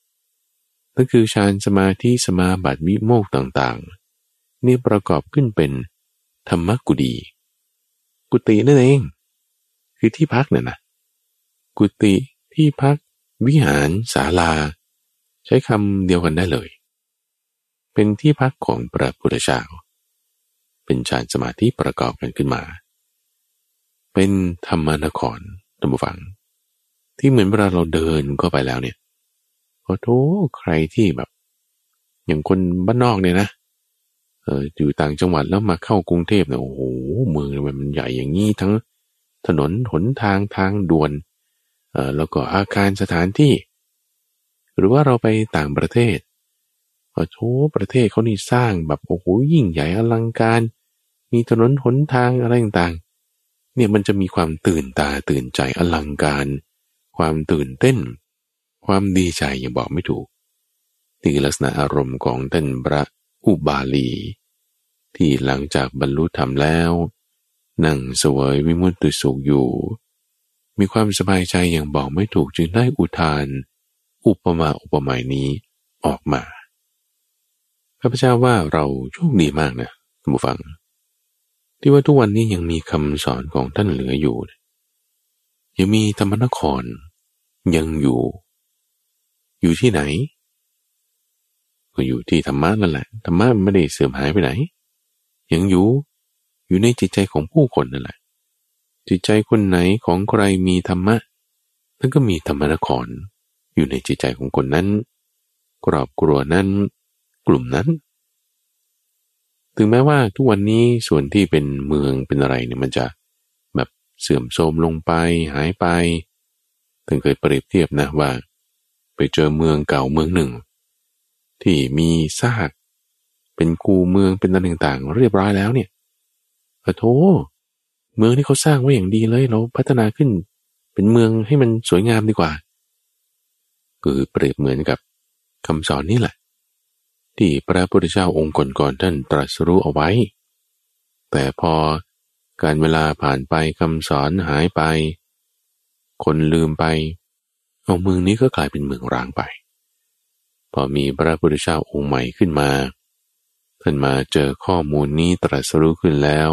นั่นคือฌานสมาธิสมาบัติวิโมกข์ต่างๆนี่ประกอบขึ้นเป็นธรรมกุฎีกุฏินั่นเองคือที่พักเนี่ยนะกุฏิที่พักวิหารศาลาใช้คำเดียวกันได้เลยเป็นที่พักของพระพุทธเจ้าเป็นฌานสมาธิประกอบกันขึ้นมาเป็นธรรมนครท่านผู้ฟังที่เหมือนเวลาเราเดินเข้าไปแล้วเนี่ยขอโทษใครที่แบบอย่างคนบ้านนอกเนี่ยนะอยู่ต่างจังหวัดแล้วมาเข้ากรุงเทพเนี่ยโอ้โหเมืองมันใหญ่อย่างนี้ทั้งถนนหนทางทางด่วนแล้วก็อาคารสถานที่หรือว่าเราไปต่างประเทศขอโทษประเทศเขานี่สร้างแบบโอ้โหยิ่งใหญ่อลังการมีถนนหนทางอะไรต่างๆเนี่ยมันจะมีความตื่นตาตื่นใจอลังการความตื่นเต้นความดีใจอย่างบอกไม่ถูกนี่คือลักษณะอารมณ์ของท่านพระอุบาลีที่หลังจากบรรลุธรรมแล้วนั่งเสวยวิมุตติสุขอยู่มีความสบายใจอย่างบอกไม่ถูกจึงได้อุทานอุปมาอุปไมยนี้ออกมาข้าพเจ้าว่าเราโชคดีมากนะท่านผู้ฟังที่ว่าทุกวันนี้ยังมีคำสอนของท่านเหลืออยู่ยังมีธรรมนครยังอยู่ที่ไหนก็อยู่ที่ธรรมะนั่นแหละธรรมะไม่ได้เสื่อมหายไปไหนยังอยู่ในจิตใจของผู้คนนั่นแหละจิตใจคนไหนของใครมีธรรมะนั่นก็มีธรรมนครอยู่ในจิตใจของคนนั้นครอบครัวนั้นกลุ่มนั้นถึงแม้ว่าทุกวันนี้ส่วนที่เป็นเมืองเป็นอะไรเนี่ยมันจะแบบเสื่อมโทรมลงไปหายไปถึงเคยเปรียบเทียบนะว่าไปเจอเมืองเก่าเมืองหนึ่งที่มีซากเป็นคูเมืองเป็นอะไรต่างๆเรียบร้อยแล้วเนี่ยขอโทษเมืองที่เขาสร้างไว้อย่างดีเลยเราพัฒนาขึ้นเป็นเมืองให้มันสวยงามดีกว่าคือเปรียบเหมือนกับคำสอนนี่แหละที่พระพุทธเจ้าองค์ก่อนๆท่านตรัสรู้เอาไว้แต่พอการเวลาผ่านไปคำสอนหายไปคนลืมไปเอาเมืองนี้ก็กลายเป็นเมืองร้างไปพอมีพระพุทธเจ้าองค์ใหม่ขึ้นมาท่านมาเจอข้อมูลนี้ตรัสรู้ขึ้นแล้ว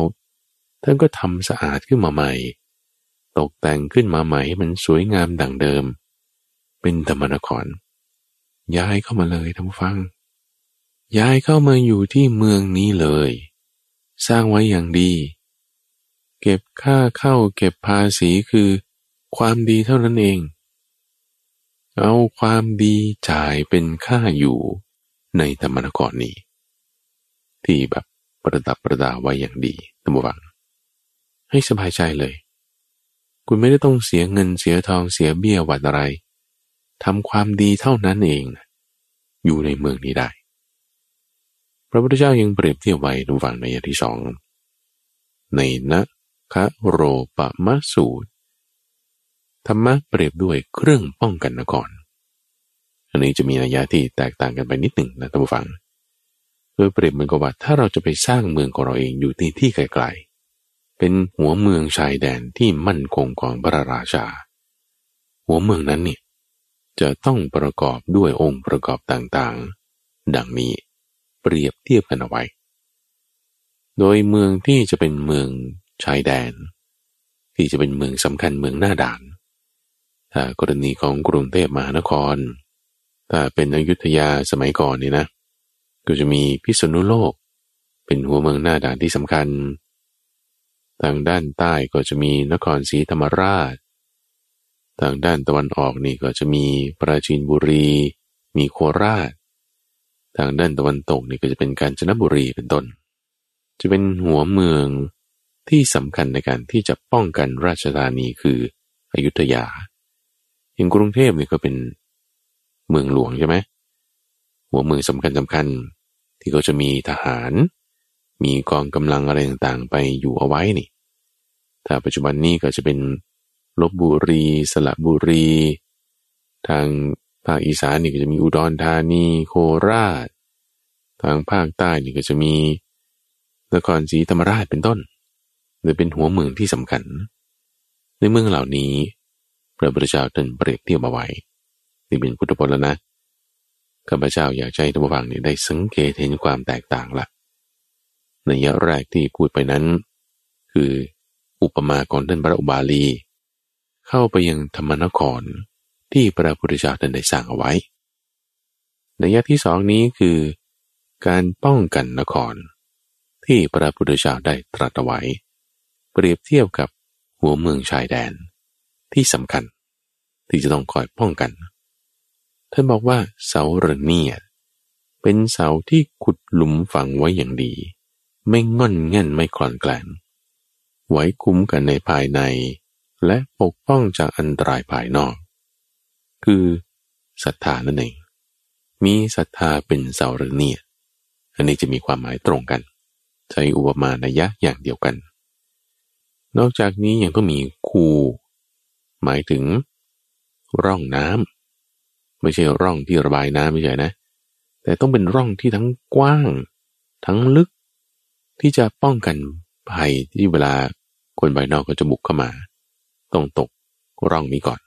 ท่านก็ทำสะอาดขึ้นมาใหม่ ตกแต่งขึ้นมาใหม่ให้มันสวยงามดั่งเดิมเป็นธรรมนครย้ายเข้ามาเลยท่านผู้ฟังย้ายเข้ามาอยู่ที่เมืองนี้เลยสร้างไว้อย่างดีเก็บค่าเข้าเก็บภาษีคือความดีเท่านั้นเองเอาความดีจ่ายเป็นค่าอยู่ในธรรมนครนี้ที่แบบประดับประดาไว้อย่างดีท่านผู้ฟังให้สบายใจเลยคุณไม่ได้ต้องเสียเงินเสียทองเสียเบี้ยหวัดอะไรทำความดีเท่านั้นเองอยู่ในเมืองนี้ได้พระพุทธเจ้ายังเปรียบเทียบไว้ดูฝั่งในยะที่สองในนะคะโรปะมะสูตรธรรมะเปรียบด้วยเครื่องป้องกันนครอันนี้จะมีนัยยะที่แตกต่างกันไปนิดหนึ่งนะท่านผู้ฟังโดยเปรียบเหมือนกับว่าถ้าเราจะไปสร้างเมืองของเราเองอยู่ในที่ไกลๆเป็นหัวเมืองชายแดนที่มั่นคงของพระราชาหัวเมืองนั้นเนี่ยจะต้องประกอบด้วยองค์ประกอบต่างๆดังนี้เปรียบเทียบกันเอาไว้โดยเมืองที่จะเป็นเมืองชายแดนที่จะเป็นเมืองสำคัญเมืองหน้าด่านถ้ากรณีของกรุงเทพมหานครถ้าเป็นอยุธยาสมัยก่อนนี่นะก็จะมีพิษณุโลกเป็นหัวเมืองหน้าด่านที่สำคัญทางด้านใต้ก็จะมีนครศรีธรรมราชทางด้านตะวันออกนี่ก็จะมีปราจีนบุรีมีโคราชทางด้านตะวันตกนี่ก็จะเป็นกาญจนบุรีเป็นต้นจะเป็นหัวเมืองที่สำคัญในการที่จะป้องกันราชธานีคืออยุธยาอย่างกรุงเทพนี่ก็เป็นเมืองหลวงใช่ไหมหัวเมืองสำคัญที่ก็จะมีทหารมีกองกำลังอะไรต่างๆไปอยู่เอาไว้นี่ถ้าปัจจุบันนี้ก็จะเป็นลพบุรีสระบุรีทางภาคอีสานนี่ก็จะมีอุดรธานีโคราชทางภาคใต้นี่ก็จะมีนครศรีธรรมราชเป็นต้นโดยเป็นหัวเมืองที่สำคัญในเมืองเหล่านี้พระพุทธเจ้าท่านเปรียบเทียบเอาไว้นี่เป็นพุทธพจน์แล้วนะข้าพเจ้าอยากให้ท่านผู้ฟังนี่ได้สังเกตเห็นความแตกต่างละในยะแรกที่พูดไปนั้นคืออุปมาของท่านพระอุบาลีเข้าไปยังธรรมนครที่พระพุทธเจ้าท่านได้สร้างเอาไว้ในยะที่สองนี้คือการป้องกันนครที่พระพุทธเจ้าได้ตรัสไว้เปรียบเทียบกับหัวเมืองชายแดนที่สำคัญที่จะต้องคอยป้องกันท่านบอกว่าเสาระเนียดเป็นเสาที่ขุดหลุมฝังไว้อย่างดีไม่ง่อนแง่นไม่คลอนแคลนไว้คุ้มกันในภายในและปกป้องจากอันตรายภายนอกคือศรัทธานั่นเองมีศรัทธาเป็นเสาระเนียดอันนี้จะมีความหมายตรงกันใช้อุปมานัยอย่างเดียวกันนอกจากนี้ยังก็มีคูหมายถึงร่องน้ำไม่ใช่ร่องที่ระบายน้ำไม่ใช่นะแต่ต้องเป็นร่องที่ทั้งกว้างทั้งลึกที่จะป้องกันภัยที่เวลาคนภายนอกก็จะบุกเข้ามาต้องตกร่องนี้ก่อน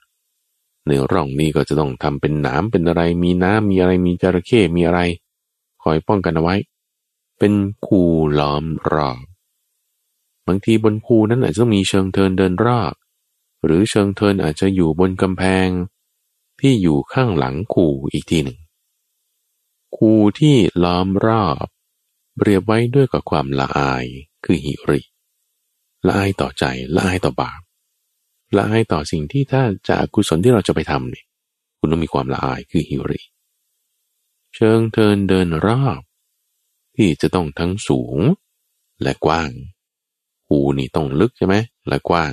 ในร่องนี้ก็จะต้องทำเป็นหนามเป็นอะไรมีน้ำมีอะไรมีจระเข้มีอะไรคอยป้องกันเอาไว้เป็นคูล้อมรอบบางทีบนคูนั้นอาจจะต้องมีเชิงเทินเดินรอบหรือเชิงเทินอาจจะอยู่บนกำแพงที่อยู่ข้างหลังคูอีกทีหนึ่งคูที่ล้อมรอบเปรียบไว้ด้วยกับความละอายคือหิริละอายต่อใจละอายต่อบาปละอายต่อสิ่งที่ถ้าจะอกุศลที่เราจะไปทำเนี่ยคุณต้องมีความละอายคือหิริเชิงเทินเดินรอบที่จะต้องทั้งสูงและกว้างคูนี่ต้องลึกใช่ไหมและกว้าง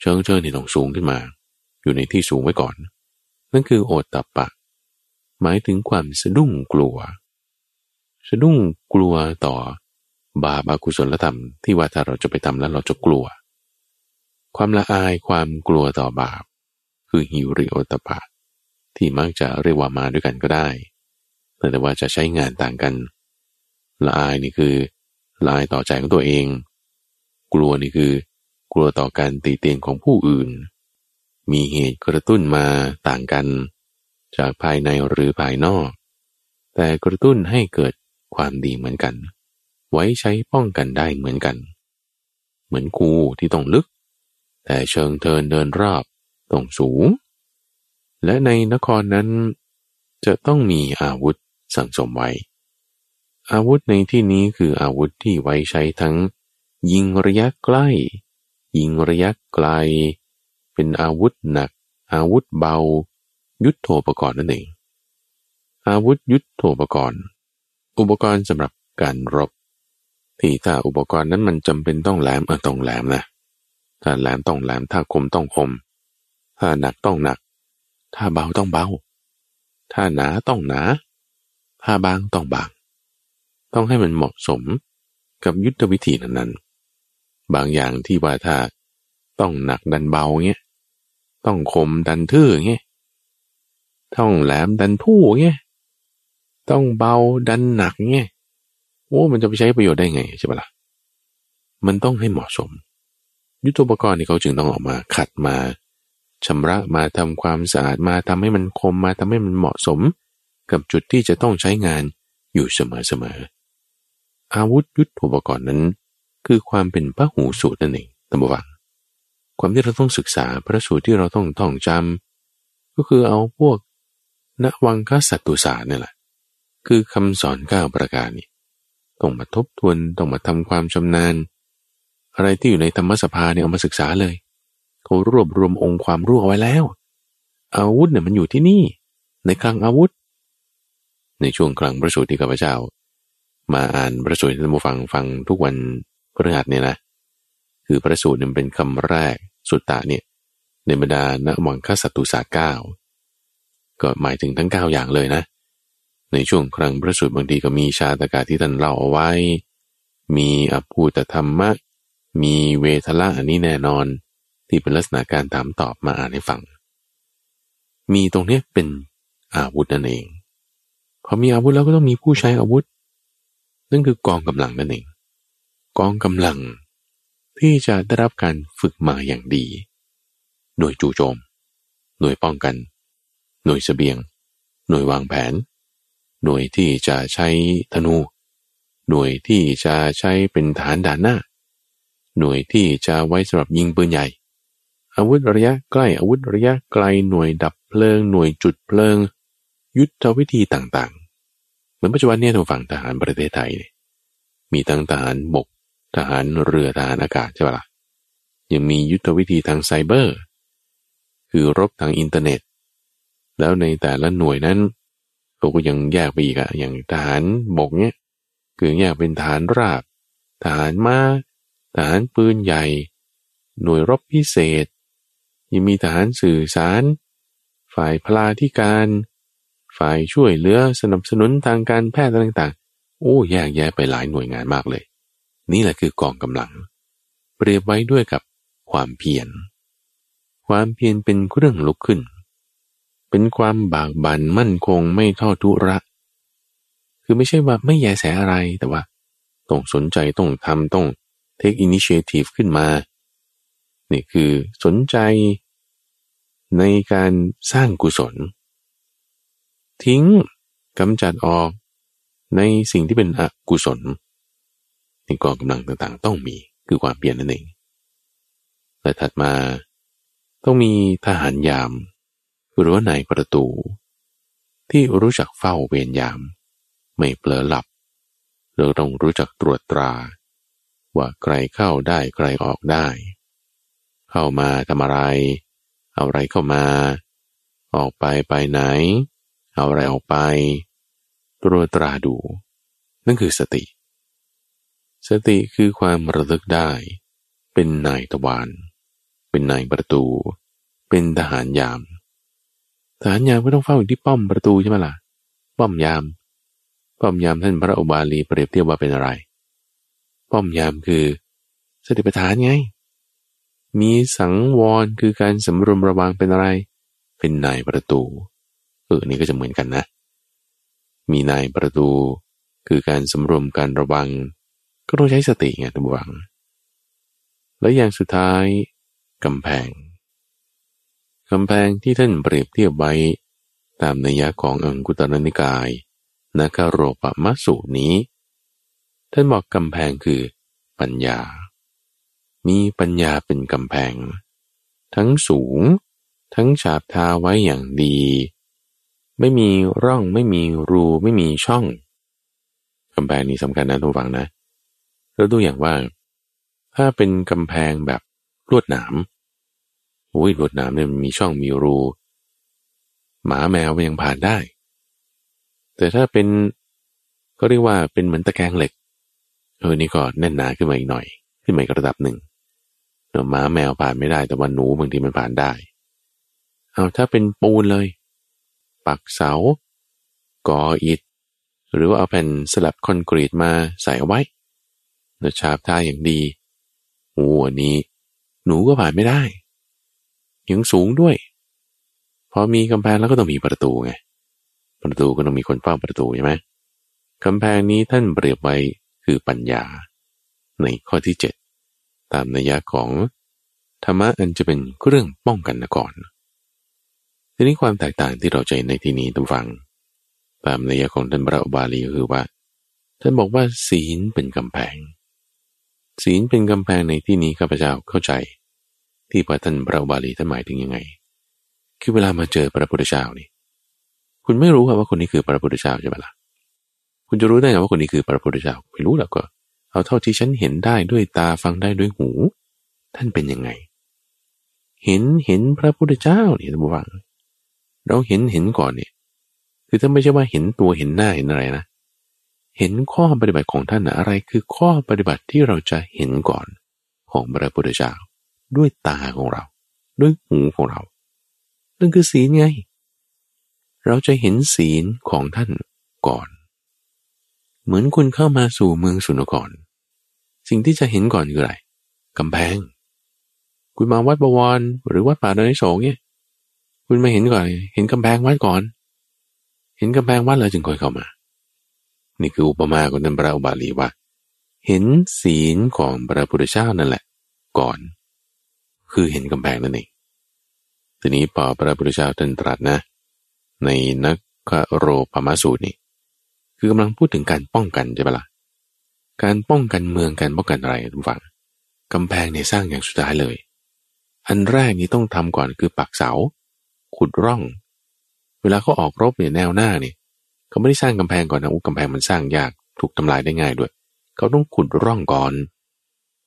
เชิงนี่ต้องสูงขึ้นมาอยู่ในที่สูงไว้ก่อนนั่นคือโอตตัปปะหมายถึงความสะดุ้งกลัวต่อบาปอกุศลธรรมที่ว่าถ้าเราจะไปทำแล้วเราจะกลัวความละอายความกลัวต่อบาปคือหิริโอตตัปปะที่มักจะเรียกว่ามาด้วยกันก็ได้แต่ว่าจะใช้งานต่างกันละอายนี่คือละอายต่อใจของตัวเองกลัวนี่คือกลัวต่อการตีเตียนของผู้อื่นมีเหตุกระตุ้นมาต่างกันจากภายในหรือภายนอกแต่กระตุ้นให้เกิดความดีเหมือนกันไว้ใช้ป้องกันได้เหมือนกันเหมือนคูที่ต้องลึก แต่เชิงเทินเดินรอบต้องสูงและในนครนั้นจะต้องมีอาวุธสั่งสมไว้อาวุธในที่นี้คืออาวุธที่ไว้ใช้ทั้งยิงระยะใกล้ยิงระยะไกลเป็นอาวุธหนักอาวุธเบายุทโธปกรณ์นั่นเองอาวุธยุทโธปกรณ์อุปกรณ์สำหรับการรบที่ถ้าอุปกรณ์นั้นมันจำเป็นต้องแหลมต้องแหลมนะถ้าแหลมต้องแหลมถ้าคมต้องคมถ้าหนักต้องหนักถ้าเบาต้องเบาถ้าหนาต้องหนาถ้าบางต้องบางต้องให้มันเหมาะสมกับยุทธวิธีนั้นๆบางอย่างที่ว่าถ้าต้องหนักดันเบาเงี้ยต้องคมดันทื่อเงี้ยต้องแหลมดันทู่เงี้ยต้องเบาดันหนักเงี้ยโอ้มันจะไปใช้ประโยชน์ได้ไงใช่ปะล่ะมันต้องให้เหมาะสมยุทโธปกรณ์นี่เขาจึงต้องออกมาขัดมาชำระมาทำความสะอาดมาทำให้มันคมมาทำให้มันเหมาะสมกับจุดที่จะต้องใช้งานอยู่เสมอๆอาวุธยุทโธปกรณ์นั้นคือความเป็นพหูสูตรนั่นเองตั้งบวังความที่เราต้องศึกษาพระสูตรที่เราต้องท่องจำก็คือเอาพวกนวังคสัตตุศาสตร์นี่แหละคือคำสอน9ประการนี่ต้องมาทบทวนต้องมาทำความชำนาญอะไรที่อยู่ในธรรมสภาเนี่ยเอามาศึกษาเลยเขารวบรวมองค์ความรู้เอาไว้แล้วอาวุธเนี่ยมันอยู่ที่นี่ในคลังอาวุธในช่วงคลังพระสูตรที่ข้าพเจ้ามาอ่านพระสูตรที่ท่านผู้ฟังฟังทุกวันพฤหัสเนี่ยนะคือพระสูตรเนี่ยเป็นคำแรกสุตตะเนี่ยในบรรดานะวังคสัตตุศาสตร์9ก็หมายถึงทั้ง9อย่างเลยนะในช่วงครั้งพระสูตรบางทีก็มีชาตกะที่ท่านเล่าเอาไว้มีอภูตธรรมะมีเวทละอันนี้แน่นอนที่เป็นลักษณะการถามตอบมาอ่านให้ฟังมีตรงนี้เป็นอาวุธนั่นเองพอมีอาวุธแล้วก็ต้องมีผู้ใช้อาวุธนั่นคือกองกำลังนั่นเองกองกำลังที่จะได้รับการฝึกมาอย่างดีหน่วยจู่โจมหน่วยป้องกันหน่วยเสบียงหน่วยวางแผนหน่วยที่จะใช้ธนูหน่วยที่จะใช้เป็นฐานด่านหน้าหน่วยที่จะไว้สำหรับยิงปืนใหญ่อาวุธระยะใกล้อาวุธระยะไกลหน่วยดับเพลิงหน่วยจุดเพลิงยุทธวิธีต่างๆเหมือนปัจจุบันเนี่ยทางฝั่งทหารประเทศไทยมีทั้งทหารบกทหารเรือทหารอากาศใช่ปะล่ะยังมียุทธวิธีทางไซเบอร์คือรบทางอินเทอร์เน็ตแล้วในแต่ละหน่วยนั้นเขาก็ยังแยกไปอีกอย่างทหารบกเนี่ยคือแยกเป็นทหารราบทหารม้าทหารปืนใหญ่หน่วยรบพิเศษยังมีทหารสื่อสารฝ่ายพลาธิการฝ่ายช่วยเหลือสนับสนุนทางการแพทย์ต่างๆโอ้แยกแยะไปหลายหน่วยงานมากเลยนี่แหละคือกองกำลังเปรียบไว้ด้วยกับความเพียรความเพียรเป็นเครื่องลุกขึ้นเป็นความบากบั่นมั่นคงไม่ทอดทุระคือไม่ใช่ว่าไม่แยแสอะไรแต่ว่าต้องสนใจต้องทำต้อง take initiative ขึ้นมานี่คือสนใจในการสร้างกุศลทิ้งกำจัดออกในสิ่งที่เป็นอกุศลในกองกำลังต่างๆต้องมีคือความเปลี่ยนนั่นเองและถัดมาต้องมีทหารยามหรือว่านายประตูที่รู้จักเฝ้าเวรยามไม่เผลอหลับเราต้องรู้จักตรวจตราว่าใครเข้าได้ใครออกได้เข้ามาทำอะไรเอาอะไรเข้ามาออกไปไหนเอาอะไรออกไปตรวจตราดูนั่นคือสติสติคือความระลึกได้เป็นนายตะวันเป็นนายประตูเป็นทหารยามทหารยามก็ต้องเฝ้าอยู่ที่ป้อมประตูใช่ไหมล่ะป้อมยามท่านพระอุบาลีเปรียบเทียบว่าเป็นอะไรป้อมยามคือสติปัฏฐานไงมีสังวรคือการสำรวมระวังเป็นอะไรเป็นนายประตูนี่ก็จะเหมือนกันนะมีนายประตูคือการสำรวมการระวังก็ต้องใช้สติไงระวังและอย่างสุดท้ายกำแพงที่ท่านเปรียบเทียบไว้ตามนัยยะของอังคุตรนิกายนาคโรปมสูตรนี้ท่านบอกกำแพงคือปัญญามีปัญญาเป็นกำแพง ทั้งสูงทั้งฉาบทาไว้อย่างดีไม่มีร่องไม่มีรูไม่มีช่องกำแพงนี้สำคัญนะทุกฝั่งนะเราดูอย่างว่าถ้าเป็นกำแพงแบบลวดหนามโอ้ยลวดหนามเนี่ยมันมีช่องมีรูหมาแมวมันยังผ่านได้แต่ถ้าเป็นก็เรียกว่าเป็นเหมือนตะแกรงเหล็กนี่ก็แน่นหนาขึ้นมาอีกหน่อยขึ้นมาอีกระดับหนึ่งหมาแมวผ่านไม่ได้แต่ว่าหนูบางทีมันผ่านได้เอาถ้าเป็นปูนเลยปักเสาก่ออิฐหรือว่าเอาแผ่นสลับคอนกรีตมาใส่เอาไว้แล้วฉาบทาอย่างดีอันนี้หนูก็ผ่านไม่ได้ยังสูงด้วยพอมีกำแพงแล้วก็ต้องมีประตูไงประตูก็ต้องมีคนเฝ้าประตูใช่ไหมกำแพงนี้ท่านเปรียบไว้คือปัญญาในข้อที่7ตามนัยยะของธรรมะอันจะเป็นเรื่องป้องกันก่อนทีนี้ความแตกต่างที่เราใจในที่นี้ทุกฟังตามนัยยะของท่านพระบาลีก็คือว่าท่านบอกว่าศีลเป็นกำแพงศีลเป็นกำแพงในที่นี้ข้าพเจ้าเข้าใจที่พระท่านพระบาลีท่านหมายถึงยังไงคือเวลามาเจอพระพุทธเจ้านี่คุณไม่รู้ว่าคนนี้คือพระพุทธเจ้าใช่ไหมล่ะคุณจะรู้ได้ไงว่าคนนี้คือพระพุทธเจ้าไม่รู้หรอกก็เอาเท่าที่ฉันเห็นได้ด้วยตาฟังได้ด้วยหูท่านเป็นยังไงเห็นพระพุทธเจ้านี่ท่านบอกว่าเราเห็นก่อนเนี่ยคือท่านไม่ใช่ว่าเห็นตัวเห็นหน้าเห็นอะไรนะเห็นข้อปฏิบัติของท่านนะอะไรคือข้อปฏิบัติที่เราจะเห็นก่อนของพระพุทธเจ้าด้วยตาของเราด้วยหูของเรานั่นคือศีลไงเราจะเห็นศีลของท่านก่อนเหมือนคุณเข้ามาสู่เมืองสุนกรสิ่งที่จะเห็นก่อนคืออะไรกำแพงคุณมาวัดบวรหรือวัดป่าดอนไนโศกเนี่ยคุณมาเห็นก่อนเห็นกำแพงวัดก่อนเห็นกำแพงวัดแล้วจึงค่อยเข้ามานี่คืออุปมาของท่านพระอุบาลีว่าเห็นศีลของพระพุทธเจ้านั่นแหละก่อนคือเห็นกำแพงนั่นเองทีนี้พอพระพุทธเจ้าท่านตรัสนะในนักขโรปมาสูตรนี่คือกำลังพูดถึงการป้องกันใช่ไหมล่ะการป้องกันเมืองการป้องกันอะไรทุกฝั่งกำแพงในสร้างอย่างสุดท้ายเลยอันแรกนี้ต้องทำก่อนคือปักเสาขุดร่องเวลาเขาออกรบเนี่ยแนวหน้านี่เขาไม่ได้สร้างกำแพงก่อนนะกำแพงมันสร้างยากถูกทำลายได้ง่ายด้วยเขาต้องขุดร่องก่อน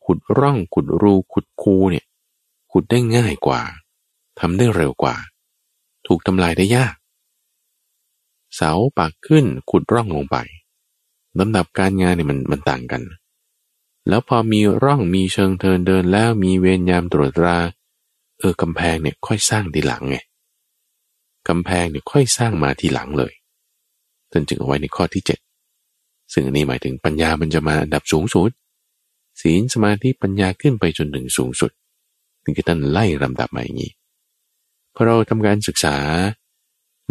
ขุดร่องขุดรูขุดคูเนี่ยขุดได้ง่ายกว่าทำได้เร็วกว่าถูกทำลายได้ยากเสาปักขึ้นขุดร่องลงไปลำดับการงานเนี่ยมันต่างกันแล้วพอมีร่องมีเชิงเทินเดินแล้วมีเวรยามตรวจตรากำแพงเนี่ยค่อยสร้างทีหลังไงกำแพงเนี่ยค่อยสร้างมาทีหลังเลยท่านจึงเอาไว้ในข้อที่7ซึ่งอันนี้หมายถึงปัญญามันจะมาอันดับสูงสุดศีลสมาธิปัญญาขึ้นไปจนถึงสูงสุดนี่คือท่านไล่ลำดับมาอย่างนี้พอเราทำการศึกษา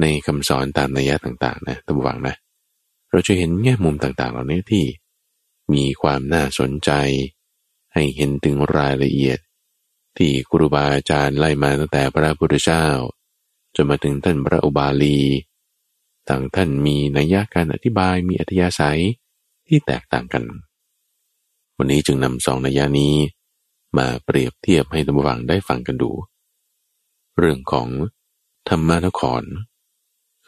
ในคำสอนตามนัยยะต่างๆนะต้องฟังนะเราจะเห็นแง่มุมต่างๆเหล่านี้ที่มีความน่าสนใจให้เห็นถึงรายละเอียดที่ครูบาอาจารย์ไล่มาตั้งแต่พระพุทธเจ้าจนมาถึงท่านพระอุบาลีต่างท่านมีนัยยะการอธิบายมีอัธยาศัยที่แตกต่างกันวันนี้จึงนำสองนัยยะนี้มาเปรียบเทียบให้ท่านผู้ฟังได้ฟังกันดูเรื่องของธรรมนคร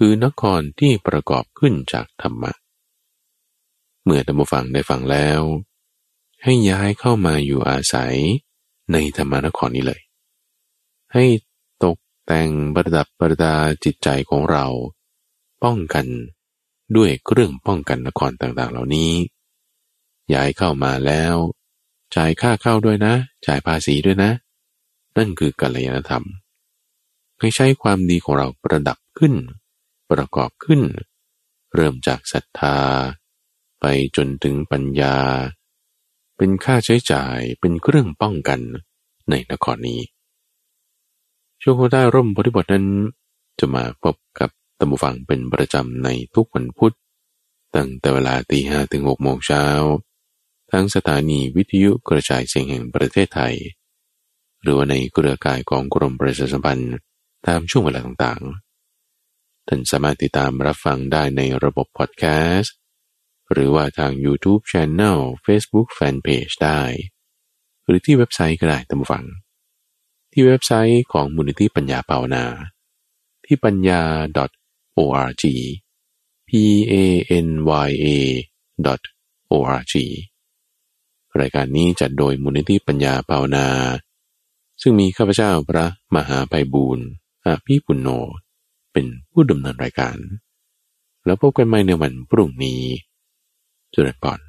คือนครที่ประกอบขึ้นจากธรรมะเมื่อท่านผู้ฟังได้ฟังแล้วให้ย้ายเข้ามาอยู่อาศัยในธรรมนครนี้เลยให้ตกแต่งประดับประดาจิตใจของเราป้องกันด้วยเครื่องป้องกันนครต่างๆเหล่านี้ย้ายเข้ามาแล้วจ่ายค่าเข้าด้วยนะจ่ายภาษีด้วยนะนั่นคือกัลยาณธรรมให้ใช้ความดีของเราประดับขึ้นประกอบขึ้นเริ่มจากศรัทธาไปจนถึงปัญญาเป็นค่าใช้จ่ายเป็นเครื่องป้องกันในนครนี้ช่วงใต้ร่มโพธิบทนั้นจะมาพบกับท่านผู้ฟังเป็นประจำในทุกวันพุธตั้งแต่เวลา 5:00 ถึง 6:00 น.ทั้งสถานีวิทยุกระจายเสียงแห่งประเทศไทยหรือว่าในเครือข่ายของกรมประชาสัมพันธ์ตามช่วงเวลาต่างๆท่านสามารถติดตามรับฟังได้ในระบบพอดแคสต์หรือว่าทาง YouTube Channel Facebook Fanpage ได้หรือที่เว็บไซต์ก็ได้ท่านผู้ฟัง ที่เว็บไซต์ของมูลนิธิปัญญาภาวนาที่ปัญญา .org panya.org รายการนี้จัดโดยมูลนิธิปัญญาภาวนาซึ่งมีข้าพเจ้าพระมหาไพบูลย์อภิปุณโญเป็นผู้ดำเนินรายการแล้วพบกันใหม่ในวันพรุ่งนี้จุฬาภรณ์